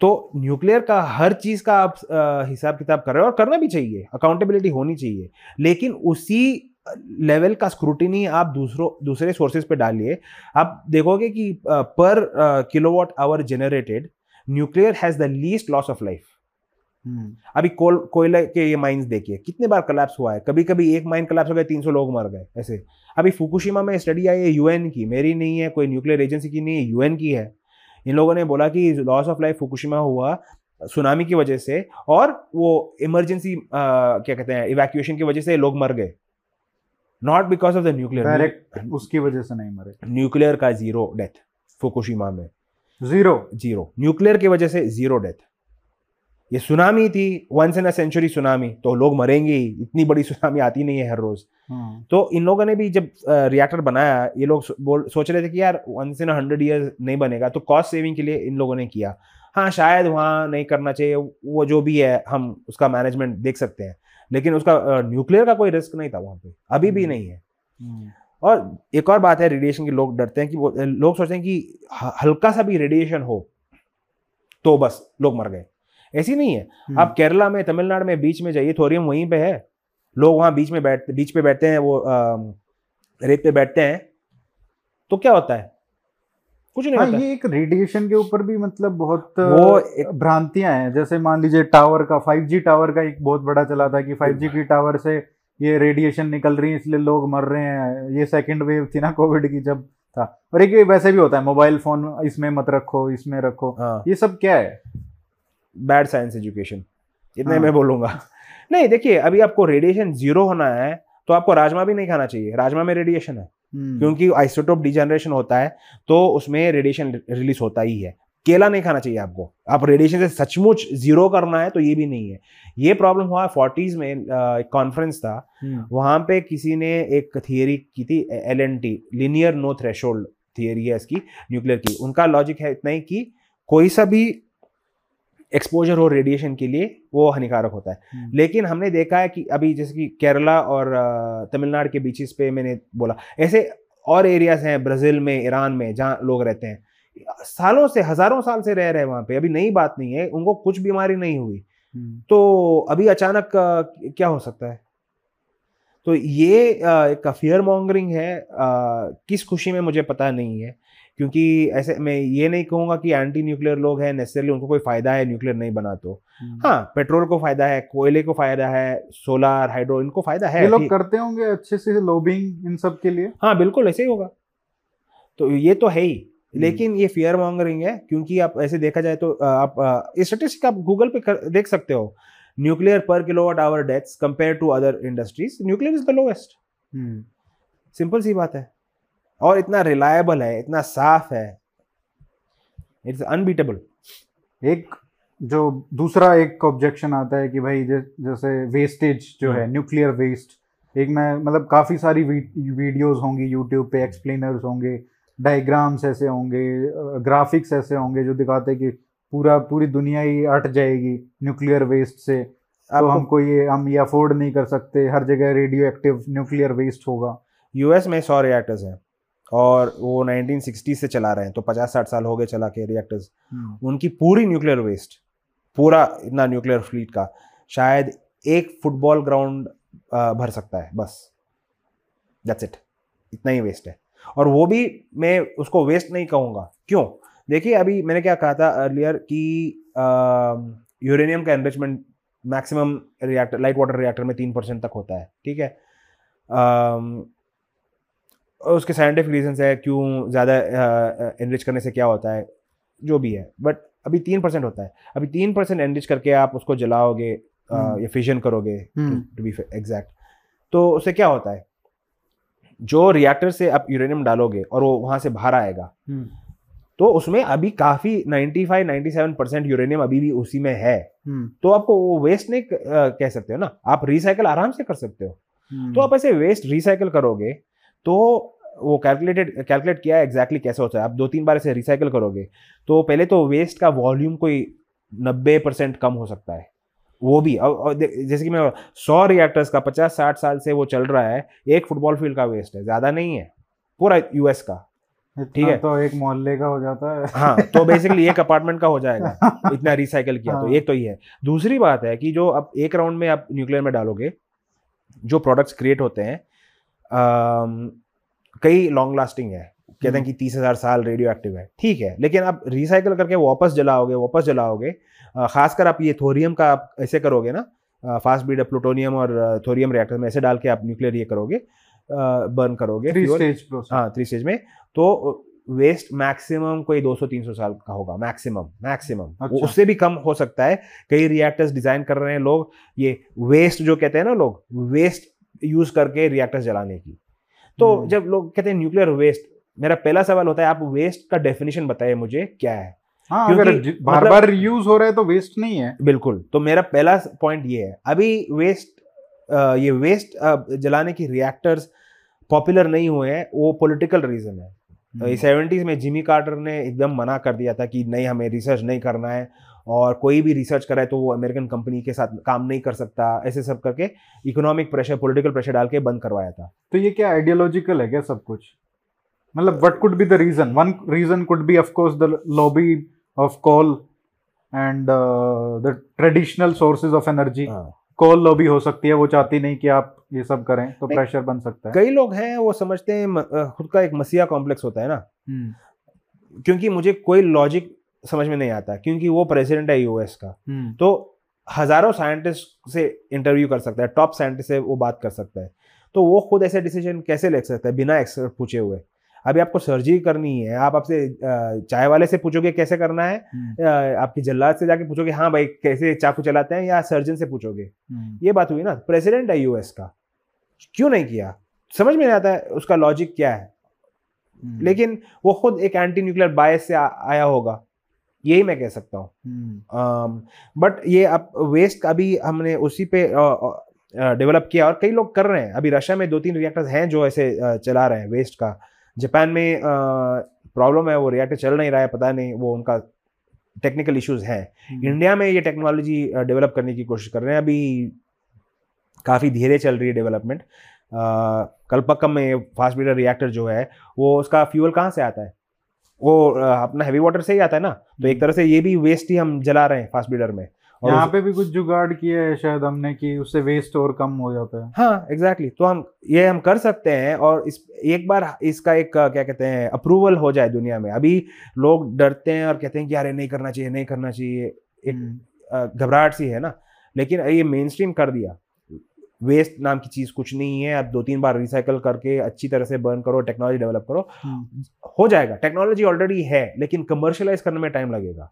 तो न्यूक्लियर का हर चीज का आप आ, हिसाब किताब कर रहे हो, और करना भी चाहिए, अकाउंटेबिलिटी होनी चाहिए, लेकिन उसी लेवल का स्क्रूटिनी आप दूसरों दूसरे सोर्सेज पे डालिए। आप देखोगे कि per kilowatt hour generated nuclear has the least loss of life. अभी कोल कोयला के ये माइंस देखिए कितने बार कोलैप्स हुआ है, कभी कभी एक माइन कोलैप्स हो गया, तीन सौ लोग मर गए ऐसे। अभी फुकुशिमा में स्टडी आई है यूएन की, मेरी नहीं है, कोई न्यूक्लियर एजेंसी की नहीं है, यूएन की है। इन लोगों ने बोला कि लॉस ऑफ लाइफ फुकुशिमा हुआ सुनामी की वजह से, और वो इमरजेंसी क्या कहते हैं इवैक्यूएशन की वजह से लोग मर गए, not because of the nuclear, direct उसकी वजह से नहीं मरे। न्यूक्लियर का जीरो डेथ फुकुशिमा में, जीरो जीरो न्यूक्लियर की वजह से जीरो डेथ। ये सुनामी थी, once in a century tsunami, तो लोग मरेंगे ही, इतनी बड़ी सुनामी आती नहीं है हर रोज। तो इन लोगों ने भी जब रिएक्टर बनाया, ये लोग बोल सोच रहे थे कि यार वंस इन हंड्रेड ईयर्स नहीं बनेगा, तो कॉस्ट सेविंग के लिए इन लोगों ने किया। हाँ शायद वहाँ नहीं करना चाहिए, वो जो भी है हम उसका मैनेजमेंट देख सकते हैं, लेकिन उसका न्यूक्लियर का कोई रिस्क नहीं था वहाँ पे, अभी भी नहीं है। और एक और बात है रेडिएशन की, लोग डरते हैं कि वो लोग सोचते हैं कि हल्का सा भी रेडिएशन हो तो बस लोग मर गए, ऐसी नहीं है। आप केरला में, तमिलनाडु में बीच में जाइए, थोरियम वहीं पे है, लोग वहाँ बीच में बैठ बीच पे बैठते हैं, वो आ, रेत पे बैठते हैं, तो क्या होता है? कुछ नहीं हाँ, होता। ये एक रेडिएशन के ऊपर भी मतलब बहुत वो भ्रांतियां हैं। जैसे मान लीजिए टावर का, फाइव जी टावर का एक बहुत बड़ा चला था कि फाइव जी की टावर से ये रेडिएशन निकल रही है इसलिए लोग मर रहे हैं। ये सेकेंड वेव थी ना कोविड की जब था। और एक वैसे भी होता है, मोबाइल फोन इसमें मत रखो, इसमें रखो, ये सब क्या है? बैड साइंस एजुकेशन, इतने मैं बोलूंगा। नहीं देखिए, अभी आपको रेडिएशन जीरो होना है तो आपको राजमा भी नहीं खाना चाहिए, राजमा में रेडिएशन है क्योंकि आइसोटोप डिजनरेशन होता है, तो उसमें रेडिएशन रिलीज होता ही है। केला नहीं खाना चाहिए आपको। आप रेडिएशन से सचमुच जीरो करना है तो ये भी नहीं है। ये प्रॉब्लम हुआ फोर्टीज में, एक कॉन्फ्रेंस था, वहां पे किसी ने एक थियोरी की थी, L N T, linear no threshold theory है इसकी, न्यूक्लियर की। उनका लॉजिक है इतना ही कि कोई सा भी एक्सपोजर हो रेडिएशन के लिए वो हानिकारक होता है। लेकिन हमने देखा है कि अभी जैसे कि केरला और तमिलनाडु के बीचेस पे मैंने बोला, ऐसे और एरियाज हैं ब्राज़ील में, ईरान में, जहाँ लोग रहते हैं सालों से, हजारों साल से रह रहे हैं वहाँ पे, अभी नई बात नहीं है, उनको कुछ बीमारी नहीं हुई। तो अभी अचानक क्या हो सकता है? तो ये एक फियर मॉन्गरिंग है, किस खुशी में मुझे पता नहीं है, क्योंकि ऐसे मैं ये नहीं कहूँगा कि एंटी न्यूक्लियर लोग हैं नेसेसरली उनको कोई फायदा है न्यूक्लियर नहीं बना तो। हाँ पेट्रोल को फायदा है, कोयले को फायदा है, सोलर, हाइड्रो, इनको फायदा है। ये लोग करते होंगे अच्छे से लॉबिंग इन सब के लिए। हाँ बिल्कुल ऐसे ही होगा, तो ये तो है ही। लेकिन ये फियर मॉन्गरिंग है, क्योंकि आप ऐसे देखा जाए तो आप स्टैटिस्टिक आप गूगल पे कर, देख सकते हो। Nuclear per kilowatt hour deaths compare to other industries, nuclear is the lowest. Simple सी बात है, और इतना रिलायबल है, इतना साफ है, इट्स अनबीटेबल। एक जो दूसरा एक ऑब्जेक्शन आता है कि भाई जैसे वेस्टेज जो है, न्यूक्लियर वेस्ट, एक मैं मतलब काफ़ी सारी वीडियोस होंगी यूट्यूब पे, एक्सप्लेनर्स होंगे, डायग्राम्स ऐसे होंगे, ग्राफिक्स ऐसे होंगे जो दिखाते हैं कि पूरा पूरी दुनिया ही हट जाएगी न्यूक्लियर वेस्ट से, अब तो हमको ये हम ये अफोर्ड नहीं कर सकते, हर जगह रेडियो एक्टिव न्यूक्लियर वेस्ट होगा। यूएस में सौ रिएक्टर्स हैं और वो नाइनटीन सिक्सटी से चला रहे हैं, तो पचास साठ साल हो गए चला के रिएक्टर्स। उनकी पूरी न्यूक्लियर वेस्ट, पूरा इतना न्यूक्लियर फ्लीट का शायद एक फुटबॉल ग्राउंड भर सकता है, बस दैट्स इट, इतना ही वेस्ट है। और वो भी मैं उसको वेस्ट नहीं कहूँगा, क्यों? देखिए अभी मैंने क्या कहा था अर्लियर कि यूरेनियम का enrichment maximum reactor light water reactor में तीन परसेंट तक होता है, ठीक है। आ, उसके साइंटिफिक रीजंस है क्यों ज़्यादा एनरिच करने से क्या होता है, जो भी है, बट अभी तीन परसेंट होता है। अभी तीन परसेंट एनरिच करके आप उसको जलाओगे या फिजन करोगे टू बी एग्जैक्ट, तो उससे क्या होता है, जो रिएक्टर से आप यूरेनियम डालोगे और वो वहाँ से बाहर आएगा, तो उसमें अभी काफ़ी ninety five ninety seven percent uranium अभी भी उसी में है, तो आपको वो वेस्ट नहीं कह सकते हो ना, आप रिसाइकल आराम से कर सकते हो। तो आप ऐसे वेस्ट रिसाइकल करोगे तो वो कैलकुलेटेड कैलकुलेट किया है एग्जैक्टली कैसे होता है, आप दो तीन बार ऐसे रिसाइकल करोगे तो पहले तो वेस्ट का वॉल्यूम कोई नब्बे परसेंट कम हो सकता है, वो भी। और जैसे कि मैं सौ रिएक्टर्स का पचास साठ साल से वो चल रहा है, एक फुटबॉल फील्ड का वेस्ट है, ज़्यादा नहीं है पूरा यूएस का, ठीक है, तो एक मोहल्ले का हो जाता है हाँ, तो बेसिकली एक अपार्टमेंट का हो जाएगा इतना रिसाइकल किया। हाँ। तो एक तो ये है, दूसरी बात है कि जो आप एक राउंड में आप न्यूक्लियर में डालोगे जो प्रोडक्ट्स क्रिएट होते हैं, Uh, कई लॉन्ग लास्टिंग है, कहते हैं कि तीस हजार साल रेडियो एक्टिव है, ठीक है, लेकिन आप रिसाइकल करके वापस जलाओगे वापस जलाओगे खासकर आप ये थोरियम का आप ऐसे करोगे ना, फास्ट बीट प्लूटोनियम और थोरियम रिएक्टर में ऐसे डाल के आप न्यूक्लियर ये करोगे, बर्न करोगे, थ्री स्टेज हाँ थ्री स्टेज में, तो वेस्ट मैक्सिमम कोई दो सौ तीन सौ साल का होगा मैक्सिमम मैक्सिमम अच्छा। उससे भी कम हो सकता है, कई रिएक्टर्स डिजाइन कर रहे हैं लोग ये वेस्ट जो कहते हैं ना लोग, वेस्ट यूज करके रिएक्टर्स जलाने की। तो जब लोग कहते हैं न्यूक्लियर वेस्ट, मेरा पहला सवाल होता है आप वेस्ट का डेफिनेशन बताइए मुझे क्या है। हाँ, अगर बार बार यूज हो रहा है तो वेस्ट नहीं है, बिल्कुल। तो मेरा पहला पॉइंट ये है, अभी वेस्ट ये वेस्ट जलाने की रिएक्टर्स पॉपुलर नहीं हुए हैं, वो पॉलिटिकल रीजन है। सेवेंटीज में जिमी कार्टर ने एकदम मना कर दिया था कि नहीं हमें रिसर्च नहीं करना है, और कोई भी रिसर्च कराए तो वो अमेरिकन कंपनी के साथ काम नहीं कर सकता, ऐसे सब करके इकोनॉमिक प्रेशर पॉलिटिकल प्रेशर डाल के बंद करवाया था। तो ये क्या आइडियोलॉजिकल है क्या सब कुछ, मतलब what could be the reason? One reason could be of course the lobby of coal and the traditional sources of energy. Coal lobby हो सकती है, वो चाहती नहीं कि आप ये सब करें, तो प्रेशर बन सकता है। कई लोग हैं वो समझते हैं, खुद का एक मसीहा कॉम्प्लेक्स होता है ना, क्योंकि मुझे कोई लॉजिक समझ में नहीं आता, क्योंकि वो प्रेसिडेंट है यूएस का, तो हजारों साइंटिस्ट से इंटरव्यू कर सकता है, टॉप साइंटिस्ट से वो बात कर सकता है, तो वो खुद ऐसे डिसीजन कैसे ले सकता है बिना एक्सपर्ट पूछे हुए? अभी आपको सर्जरी करनी है, आप आपसे चाय वाले से पूछोगे कैसे करना है, आपकी जल्लाद से जाके पूछोगे हाँ भाई कैसे चाकू चलाते हैं, या सर्जन से पूछोगे? ये बात हुई ना, प्रेसिडेंट है यूएस का, क्यों नहीं किया? समझ में नहीं आता है उसका लॉजिक क्या है, लेकिन वो खुद एक एंटी न्यूक्लियर बायस से आया होगा, यही मैं कह सकता हूँ। बट ये अब वेस्ट का भी हमने उसी पे डेवलप किया, और कई लोग कर रहे हैं। अभी रशिया में दो तीन रिएक्टर्स हैं जो ऐसे चला रहे हैं वेस्ट का। जापान में प्रॉब्लम है, वो रिएक्टर चल नहीं रहा है, पता नहीं वो उनका टेक्निकल इश्यूज हैं। इंडिया में ये टेक्नोलॉजी डेवलप करने की कोशिश कर रहे हैं, अभी काफ़ी धीरे चल रही है डेवलपमेंट। कल्पक्कम में फास्ट बीटर रिएक्टर जो है वो, उसका फ्यूल कहाँ से आता है? वो अपना हैवी वाटर से ही आता है ना, तो एक तरह से ये भी वेस्ट ही हम जला रहे हैं फास्ट बीडर में। और यहाँ पे भी कुछ जुगाड़ किया है शायद हमने कि उससे वेस्ट और कम हो जाता है। हाँ एग्जैक्टली exactly. तो हम ये हम कर सकते हैं, और इस एक बार इसका एक क्या कहते हैं अप्रूवल हो जाए दुनिया में। अभी लोग डरते हैं और कहते हैं कि यार नहीं करना चाहिए नहीं करना चाहिए, एक घबराहट सी है ना, लेकिन ये मेन स्ट्रीम कर दिया। वेस्ट नाम की चीज कुछ नहीं है, आप दो तीन बार रिसाइकल करके अच्छी तरह से बर्न करो, टेक्नोलॉजी डेवलप करो, हो जाएगा। टेक्नोलॉजी ऑलरेडी है लेकिन कमर्शियलाइज करने में टाइम लगेगा।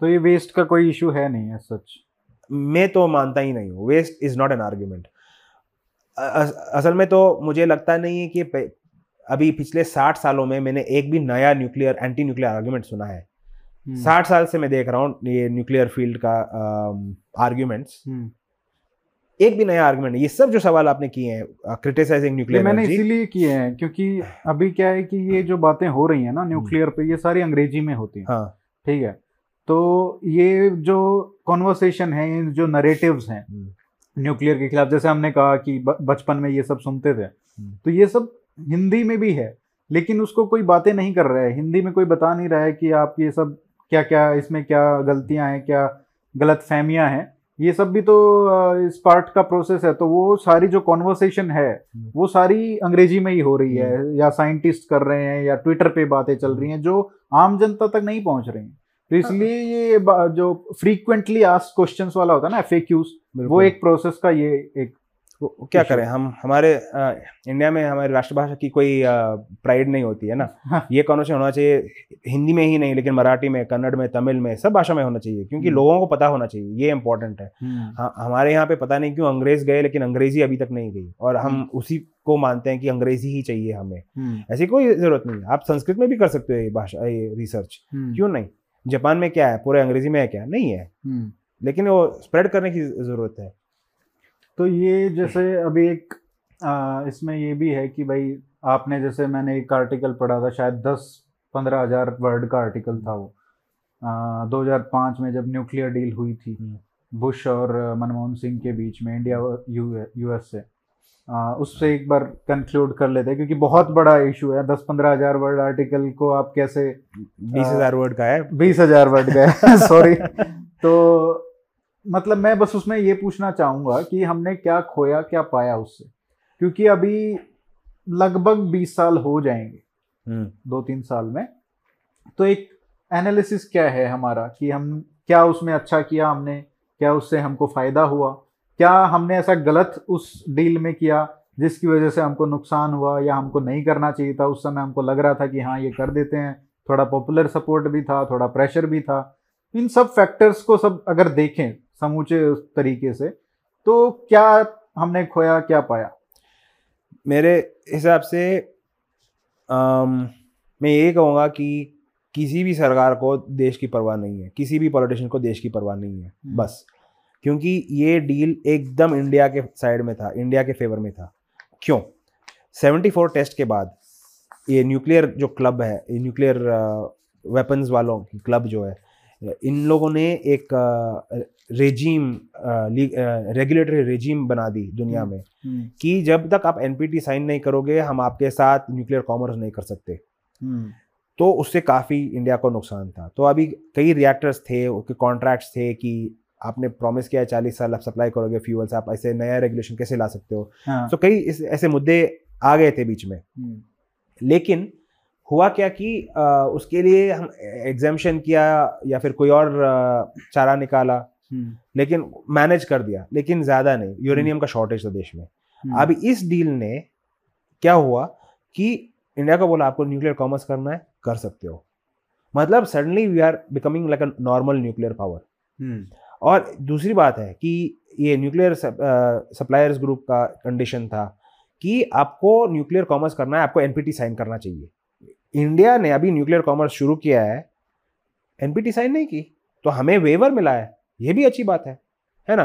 तो ये वेस्ट का कोई इशू है नहीं है सच, मैं तो मानता ही नहीं हूँ। Waste is not an argument. असल में तो मुझे लगता नहीं है कि अभी पिछले साठ सालों में मैंने एक भी नया न्यूक्लियर एंटी न्यूक्लियर आर्ग्यूमेंट सुना है। साठ साल से मैं देख रहा हूँ ये न्यूक्लियर फील्ड का आर्ग्यूमेंट्स, एक भी नया आर्ग्यूमेंट। ये सब जो सवाल आपने किए हैं क्रिटिसाइजिंग न्यूक्लियर, मैंने इसीलिए किए हैं क्योंकि अभी क्या है कि ये जो बातें हो रही हैं ना न्यूक्लियर पे, ये सारी अंग्रेजी में होती हैं। हाँ ठीक है, तो ये जो कॉन्वर्सेशन है, जो नरेटिव्स हैं न्यूक्लियर के खिलाफ, जैसे हमने कहा कि बचपन में ये सब सुनते थे, तो ये सब हिंदी में भी है लेकिन उसको कोई बातें नहीं कर रहा है। हिंदी में कोई बता नहीं रहा है कि आप ये सब क्या क्या, इसमें क्या गलतियां हैं, क्या गलत फहमियाँ हैं, ये सब भी तो इस पार्ट का प्रोसेस है। तो वो सारी जो कॉन्वर्सेशन है वो सारी अंग्रेजी में ही हो रही है, या साइंटिस्ट कर रहे हैं या ट्विटर पे बातें चल रही हैं जो आम जनता तक नहीं पहुंच रही हैं। तो इसलिए ये जो फ्रीक्वेंटली आस्क्ड क्वेश्चंस वाला होता है ना, एफ ए क्यूज, वो एक प्रोसेस का ये एक क्या करें हम। हमारे आ, इंडिया में हमारी राष्ट्रभाषा की कोई प्राइड नहीं होती है ना। हाँ। ये कॉन्वर्सेशन होना चाहिए, हिंदी में ही नहीं लेकिन मराठी में, कन्नड़ में, तमिल में, सब भाषा में होना चाहिए क्योंकि लोगों को पता होना चाहिए, ये इंपॉर्टेंट है। हाँ, हमारे यहाँ पे पता नहीं क्यों अंग्रेज गए लेकिन अंग्रेजी अभी तक नहीं गई और हम उसी को मानते हैं कि अंग्रेजी ही चाहिए हमें। ऐसी कोई जरूरत नहीं है, आप संस्कृत में भी कर सकते हो ये भाषा, ये रिसर्च क्यों नहीं। जापान में क्या है, पूरे अंग्रेजी में है क्या, नहीं है, लेकिन वो स्प्रेड करने की जरूरत है। तो ये जैसे अभी एक आ, इसमें ये भी है कि भाई आपने, जैसे मैंने एक आर्टिकल पढ़ा था, शायद दस पंद्रह हजार वर्ड का आर्टिकल था वो, आ, दो हज़ार पाँच में जब न्यूक्लियर डील हुई थी बुश और मनमोहन सिंह के बीच में, इंडिया और यू एस से, आ, उससे एक बार कंक्लूड कर लेते हैं क्योंकि बहुत बड़ा इशू है। दस पंद्रह हजार वर्ड आर्टिकल को आप कैसे, बीस हजार वर्ड का है, बीस हजार वर्ड का है सॉरी। तो मतलब मैं बस उसमें ये पूछना चाहूँगा कि हमने क्या खोया, क्या पाया उससे, क्योंकि अभी लगभग बीस साल हो जाएंगे दो तीन साल में। तो एक एनालिसिस क्या है हमारा कि हम क्या उसमें अच्छा किया हमने, क्या उससे हमको फ़ायदा हुआ, क्या हमने ऐसा गलत उस डील में किया जिसकी वजह से हमको नुकसान हुआ, या हमको नहीं करना चाहिए था। उस समय हमको लग रहा था कि हाँ ये कर देते हैं, थोड़ा पॉपुलर सपोर्ट भी था, थोड़ा प्रेशर भी था। इन सब फैक्टर्स को सब अगर देखें समूचे उस तरीके से, तो क्या हमने खोया, क्या पाया। मेरे हिसाब से आम, मैं यही कहूँगा कि किसी भी सरकार को देश की परवाह नहीं है, किसी भी पॉलिटिशियन को देश की परवाह नहीं है बस, क्योंकि ये डील एकदम इंडिया के साइड में था, इंडिया के फेवर में था। क्यों? चौहत्तर टेस्ट के बाद ये न्यूक्लियर जो क्लब है, ये न्यूक्लियर वेपन्स वालों की क्लब जो है, इन लोगों ने एक रेजीम, रेगुलेटरी रेजीम बना दी दुनिया में कि जब तक आप एन पी टी साइन नहीं करोगे हम आपके साथ न्यूक्लियर कॉमर्स नहीं कर सकते। तो उससे काफ़ी इंडिया को नुकसान था। तो अभी कई रिएक्टर्स थे, उनके कॉन्ट्रैक्ट्स थे कि आपने प्रॉमिस किया है चालीस साल आप सप्लाई करोगे फ्यूल्स, आप ऐसे नया रेगुलेशन कैसे ला सकते हो। हाँ। तो कई ऐसे मुद्दे आ गए थे बीच में, लेकिन हुआ क्या कि आ, उसके लिए हम एग्जेम्पशन किया या फिर कोई और आ, चारा निकाला, लेकिन मैनेज कर दिया, लेकिन ज़्यादा नहीं। यूरेनियम का शॉर्टेज था देश में। अभी इस डील ने क्या हुआ कि इंडिया को बोला आपको न्यूक्लियर कॉमर्स करना है, कर सकते हो। मतलब suddenly we are becoming like a normal nuclear power. और दूसरी बात है कि ये न्यूक्लियर सप्लायर्स ग्रुप का कंडीशन था कि आपको न्यूक्लियर कॉमर्स करना है, आपको एन पी टी साइन करना चाहिए। इंडिया ने अभी न्यूक्लियर कॉमर्स शुरू किया है, एन पी टी साइन नहीं की, तो हमें वेवर मिला है, ये भी अच्छी बात है, है ना।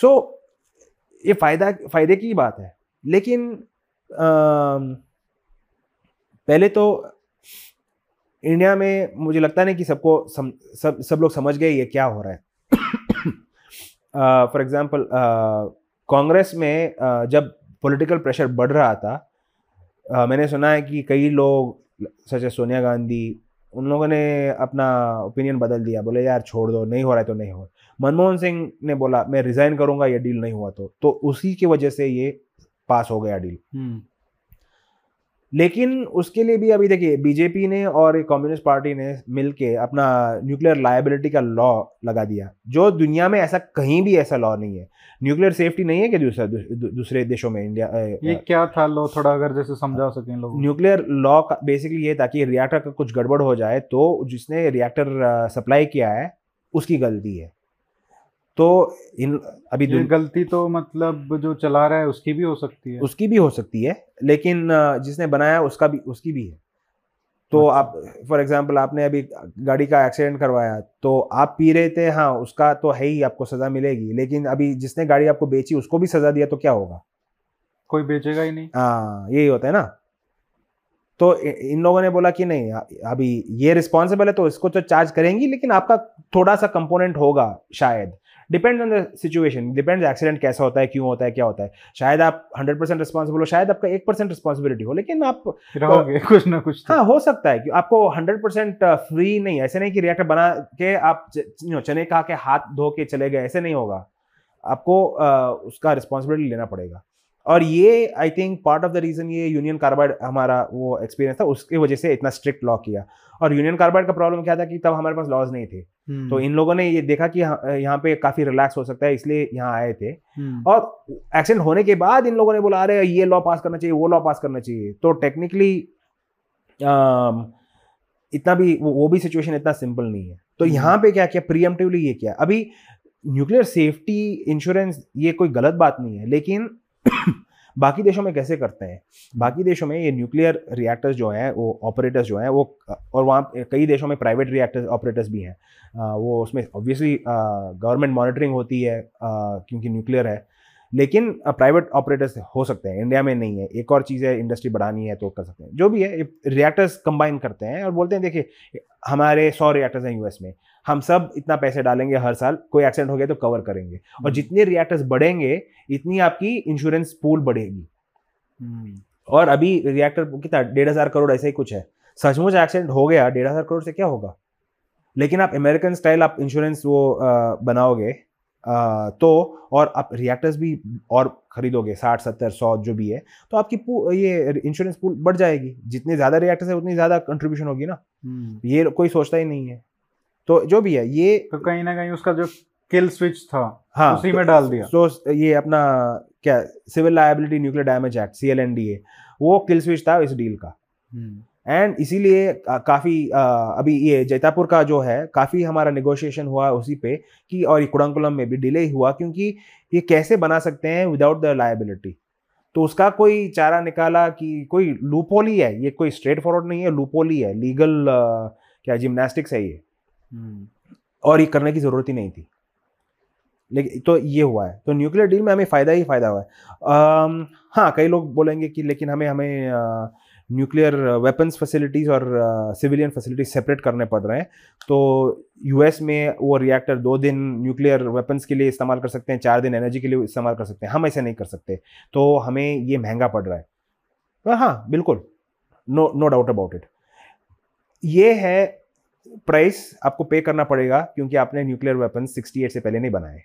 सो so, ये फायदा फायदे की बात है। लेकिन आ, पहले तो इंडिया में मुझे लगता नहीं कि सबको सम, सब सब लोग समझ गए ये क्या हो रहा है। फॉर एग्जांपल कांग्रेस में uh, जब पॉलिटिकल प्रेशर बढ़ रहा था, Uh, मैंने सुना है कि कई लोग जैसे सोनिया गांधी, उन लोगों ने अपना ओपिनियन बदल दिया, बोले यार छोड़ दो, नहीं हो रहा है तो नहीं हो। मनमोहन सिंह ने बोला मैं रिजाइन करूंगा ये डील नहीं हुआ तो तो उसी की वजह से ये पास हो गया डील। लेकिन उसके लिए भी अभी देखिए बीजेपी ने और कम्युनिस्ट पार्टी ने मिलके अपना न्यूक्लियर लायबिलिटी का लॉ लगा दिया, जो दुनिया में ऐसा कहीं भी ऐसा लॉ नहीं है। न्यूक्लियर सेफ्टी नहीं है कि दूसरे दूसरे देशों में। इंडिया ये क्या था लॉ, थोड़ा अगर जैसे समझा सकें लोग। न्यूक्लियर लॉ बेसिकली ये, ताकि रिएक्टर का कुछ गड़बड़ हो जाए तो जिसने रिएक्टर सप्लाई किया है उसकी गलती है। तो इन अभी ये गलती तो मतलब जो चला रहा है उसकी भी हो सकती है, उसकी भी हो सकती है, लेकिन जिसने बनाया उसका भी, उसकी भी है। तो आप फॉर एग्जांपल आपने अभी गाड़ी का एक्सीडेंट करवाया, तो आप पी रहे थे, हाँ उसका तो है ही, आपको सज़ा मिलेगी, लेकिन अभी जिसने गाड़ी आपको बेची उसको भी सज़ा दिया तो क्या होगा? कोई बेचेगा ही नहीं। हाँ यही होता है ना। तो इन लोगों ने बोला कि नहीं, अभी ये रिस्पॉन्सिबल है तो इसको तो चार्ज करेंगी, लेकिन आपका थोड़ा सा कंपोनेंट होगा शायद। Depends on the situation, depends accident कैसा होता है, क्यों होता है, क्या होता है। शायद आप हंड्रेड परसेंट रिस्पॉन्सिबल हो, शायद आपका एक परसेंट रिस्पॉन्सिबिलिटी हो, लेकिन आप रहोगे कुछ ना कुछ। हाँ हो सकता है कि आपको हंड्रेड परसेंट फ्री नहीं, ऐसे नहीं कि रिएक्टर बना के आप चने खा के हाथ धो के चले गए, ऐसे नहीं होगा। आपको आ, उसका रिस्पॉन्सिबिलिटी लेना पड़ेगा। और ये I think part of the reason ये यूनियन कार्बाइड हमारा वो एक्सपीरियंस था, उसकी वजह से इतना स्ट्रिक्ट लॉ किया। और यूनियन कार्बाइड का प्रॉब्लम क्या था कि तब हमारे पास लॉज नहीं थे, तो इन लोगों ने ये देखा कि यहाँ पे काफ़ी रिलैक्स हो सकता है, इसलिए यहाँ आए थे। और एक्सीडेंट होने के बाद इन लोगों ने बोला अरे ये लॉ पास करना चाहिए, वो लॉ पास करना चाहिए। तो टेक्निकली इतना भी वो, वो भी सिचुएशन इतना सिंपल नहीं है। तो यहाँ पे क्या किया प्रीएम्प्टिवली, ये किया। अभी न्यूक्लियर सेफ्टी इंश्योरेंस ये कोई गलत बात नहीं है, लेकिन बाकी देशों में कैसे करते हैं? बाकी देशों में ये न्यूक्लियर रिएक्टर्स जो हैं वो ऑपरेटर्स जो हैं वो, और वहाँ कई देशों में प्राइवेट रिएक्टर्स ऑपरेटर्स भी हैं, वो उसमें ऑब्वियसली गवर्नमेंट मॉनिटरिंग होती है क्योंकि न्यूक्लियर है, लेकिन प्राइवेट ऑपरेटर्स हो सकते हैं। इंडिया में नहीं है। एक और चीज़ है, इंडस्ट्री बढ़ानी है तो कर सकते हैं। जो भी है, रिएक्टर्स कंबाइन करते हैं और बोलते हैं देखिए हमारे सौ रिएक्टर्स हैं यूएस में, हम सब इतना पैसे डालेंगे हर साल, कोई एक्सीडेंट हो गया तो कवर करेंगे। और जितने रिएक्टर्स बढ़ेंगे इतनी आपकी इंश्योरेंस पूल बढ़ेगी। और अभी रिएक्टर कितना, डेढ़ हज़ार करोड़ ऐसा ही कुछ है। सचमुच एक्सीडेंट हो गया, डेढ़ हज़ार करोड़ से क्या होगा? लेकिन आप अमेरिकन स्टाइल आप इंश्योरेंस वो आ, बनाओगे आ, तो, और आप रिएक्टर्स भी और खरीदोगे साठ सत्तर सौ जो भी है, तो आपकी ये इंश्योरेंस पूल बढ़ जाएगी। जितने ज़्यादा रिएक्टर्स है उतनी ज़्यादा कंट्रीब्यूशन होगी ना, ये कोई सोचता ही नहीं है। तो जो भी है ये तो कहीं ना कहीं उसका जो किल स्विच था, हाँ, उसी में डाल दिया। तो ये अपना क्या civil liability nuclear damage act C L N D A, वो किल स्विच था इस डील का। एंड इसीलिए काफ़ी अभी ये जैतापुर का जो है काफ़ी हमारा निगोशिएशन हुआ उसी पे कि, और ये कुडंकुलम में भी डिले हुआ क्योंकि ये कैसे बना सकते हैं विदाउट द लायबिलिटी। तो उसका कोई चारा निकाला कि कोई लूपहोल ही है, ये कोई स्ट्रेट फॉरवर्ड नहीं है, लूपहोल ही है, लीगल क्या जिमनास्टिक्स है ये। Hmm. और ये करने की जरूरत ही नहीं थी, लेकिन तो ये हुआ है। तो न्यूक्लियर डील में हमें फायदा ही फायदा हुआ है। आ, हाँ कई लोग बोलेंगे कि लेकिन हमें हमें न्यूक्लियर वेपन्स फैसिलिटीज़ और सिविलियन फैसिलिटीज सेपरेट करने पड़ रहे हैं। तो यूएस में वो रिएक्टर दो दिन न्यूक्लियर वेपन्स के लिए इस्तेमाल कर सकते हैं, चार दिन एनर्जी के लिए इस्तेमाल कर सकते हैं, हम ऐसे नहीं कर सकते, तो हमें ये महंगा पड़ रहा है। तो हाँ बिल्कुल, no no doubt about it, ये है प्राइस आपको पे करना पड़ेगा क्योंकि आपने न्यूक्लियर वेपन्स अड़सठ से पहले नहीं बनाए।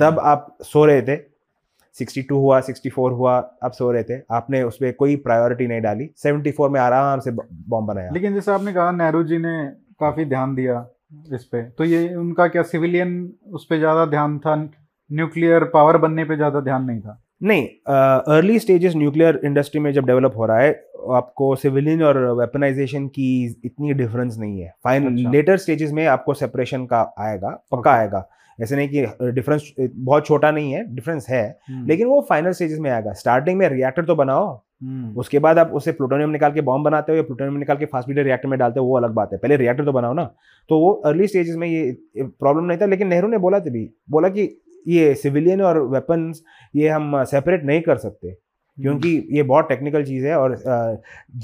तब आप सो रहे थे, बासठ हुआ, चौंसठ हुआ, आप सो रहे थे, आपने उस पर कोई प्रायोरिटी नहीं डाली। चौहत्तर में आराम से बॉम्ब बनाया। लेकिन जैसे आपने कहा नेहरू जी ने काफ़ी ध्यान दिया इस पे, तो ये उनका क्या सिविलियन उस पर ज़्यादा ध्यान था, न्यूक्लियर पावर बनने पर ज़्यादा ध्यान नहीं था? नहीं, अर्ली स्टेजेस न्यूक्लियर इंडस्ट्री में जब डेवलप हो रहा है आपको सिविलियन और वेपनाइजेशन की इतनी डिफरेंस नहीं है। फाइनल लेटर स्टेजेस में आपको सेपरेशन का आएगा, पक्का आएगा, ऐसे नहीं कि डिफरेंस बहुत छोटा नहीं है, डिफरेंस है, लेकिन वो फाइनल स्टेजेस में आएगा। स्टार्टिंग में रिएक्टर तो बनाओ, उसके बाद आप उसे प्लूटोनियम निकाल के बॉम्ब बनाते हो या प्लूटोनियम निकाल के फास्ट फीडर रिएक्टर में डालते हो, वो अलग बात है, पहले रिएक्टर तो बनाओ ना। तो वो अर्ली स्टेजेस में ये प्रॉब्लम नहीं था। लेकिन नेहरू ने बोला तभी बोला कि ये सिविलियन और वेपन्स ये हम सेपरेट नहीं कर सकते क्योंकि ये बहुत टेक्निकल चीज़ है और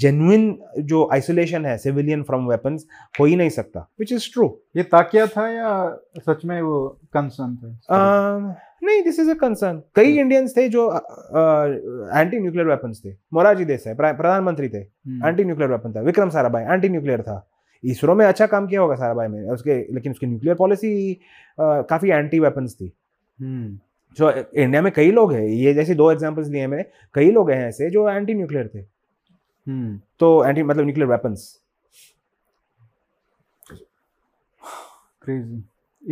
जेन्युइन जो आइसोलेशन है सिविलियन फ्रॉम वेपन्स हो ही नहीं सकता, विच इज़ ट्रू। ये ताकिया था या सच में वो कंसर्न था? नहीं, दिस इज़ अ कंसर्न। कई इंडियंस थे जो एंटी न्यूक्लियर वेपन्स थे। मोरारजी देसाई प्रधानमंत्री थे, एंटी न्यूक्लियर वेपन था। विक्रम साराभाई एंटी न्यूक्लियर था। इसरो में अच्छा काम किया होगा साराभाई ने उसके, लेकिन उसकी न्यूक्लियर पॉलिसी काफ़ी एंटी वेपन्स थी। जो इंडिया में कई लोग हैं, ये जैसे दो एग्जांपल्स लिए मैंने, कई लोग हैं ऐसे जो एंटी न्यूक्लियर थे। हम्म तो एंटी मतलब न्यूक्लियर वेपन्स। क्रेजी।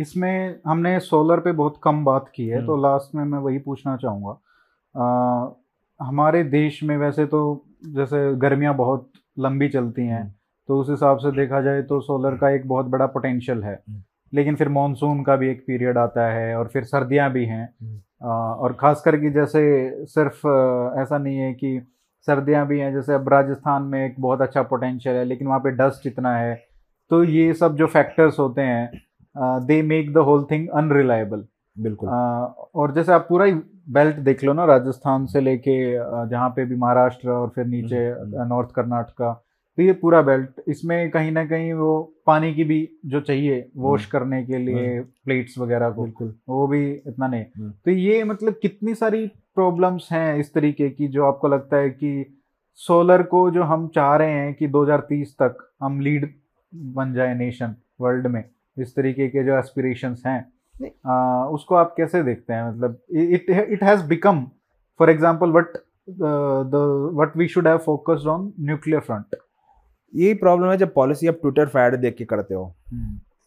इसमें हमने सोलर पे बहुत कम बात की है, तो लास्ट में मैं वही पूछना चाहूँगा, हमारे देश में वैसे तो जैसे गर्मियाँ बहुत लंबी चलती हैं, तो उस हिसाब से देखा जाए तो सोलर का एक बहुत बड़ा पोटेंशियल है, लेकिन फिर मॉनसून का भी एक पीरियड आता है और फिर सर्दियाँ भी हैं, और ख़ास करके जैसे सिर्फ ऐसा नहीं है कि सर्दियाँ भी हैं, जैसे अब राजस्थान में एक बहुत अच्छा पोटेंशियल है लेकिन वहाँ पे डस्ट इतना है, तो ये सब जो फैक्टर्स होते हैं they make the whole thing unreliable. बिल्कुल। uh, और जैसे आप पूरा ही बेल्ट देख लो ना, राजस्थान से लेके जहाँ पे भी महाराष्ट्र और फिर नीचे नॉर्थ कर्नाटका, तो ये पूरा बेल्ट, इसमें कहीं ना कहीं वो पानी की भी जो चाहिए वॉश करने के लिए प्लेट्स वगैरह को, बिल्कुल वो भी इतना नहीं, नहीं। तो ये मतलब कितनी सारी प्रॉब्लम्स हैं इस तरीके की जो आपको लगता है कि सोलर को जो हम चाह रहे हैं कि दो हज़ार तीस तक हम लीड बन जाए नेशन वर्ल्ड में, इस तरीके के जो एस्पिरेशंस हैं आ, उसको आप कैसे देखते हैं? मतलब it it has become for example what the what we should have focused on nuclear front. यही प्रॉब्लम है जब पॉलिसी आप ट्विटर फैड देख के करते हो।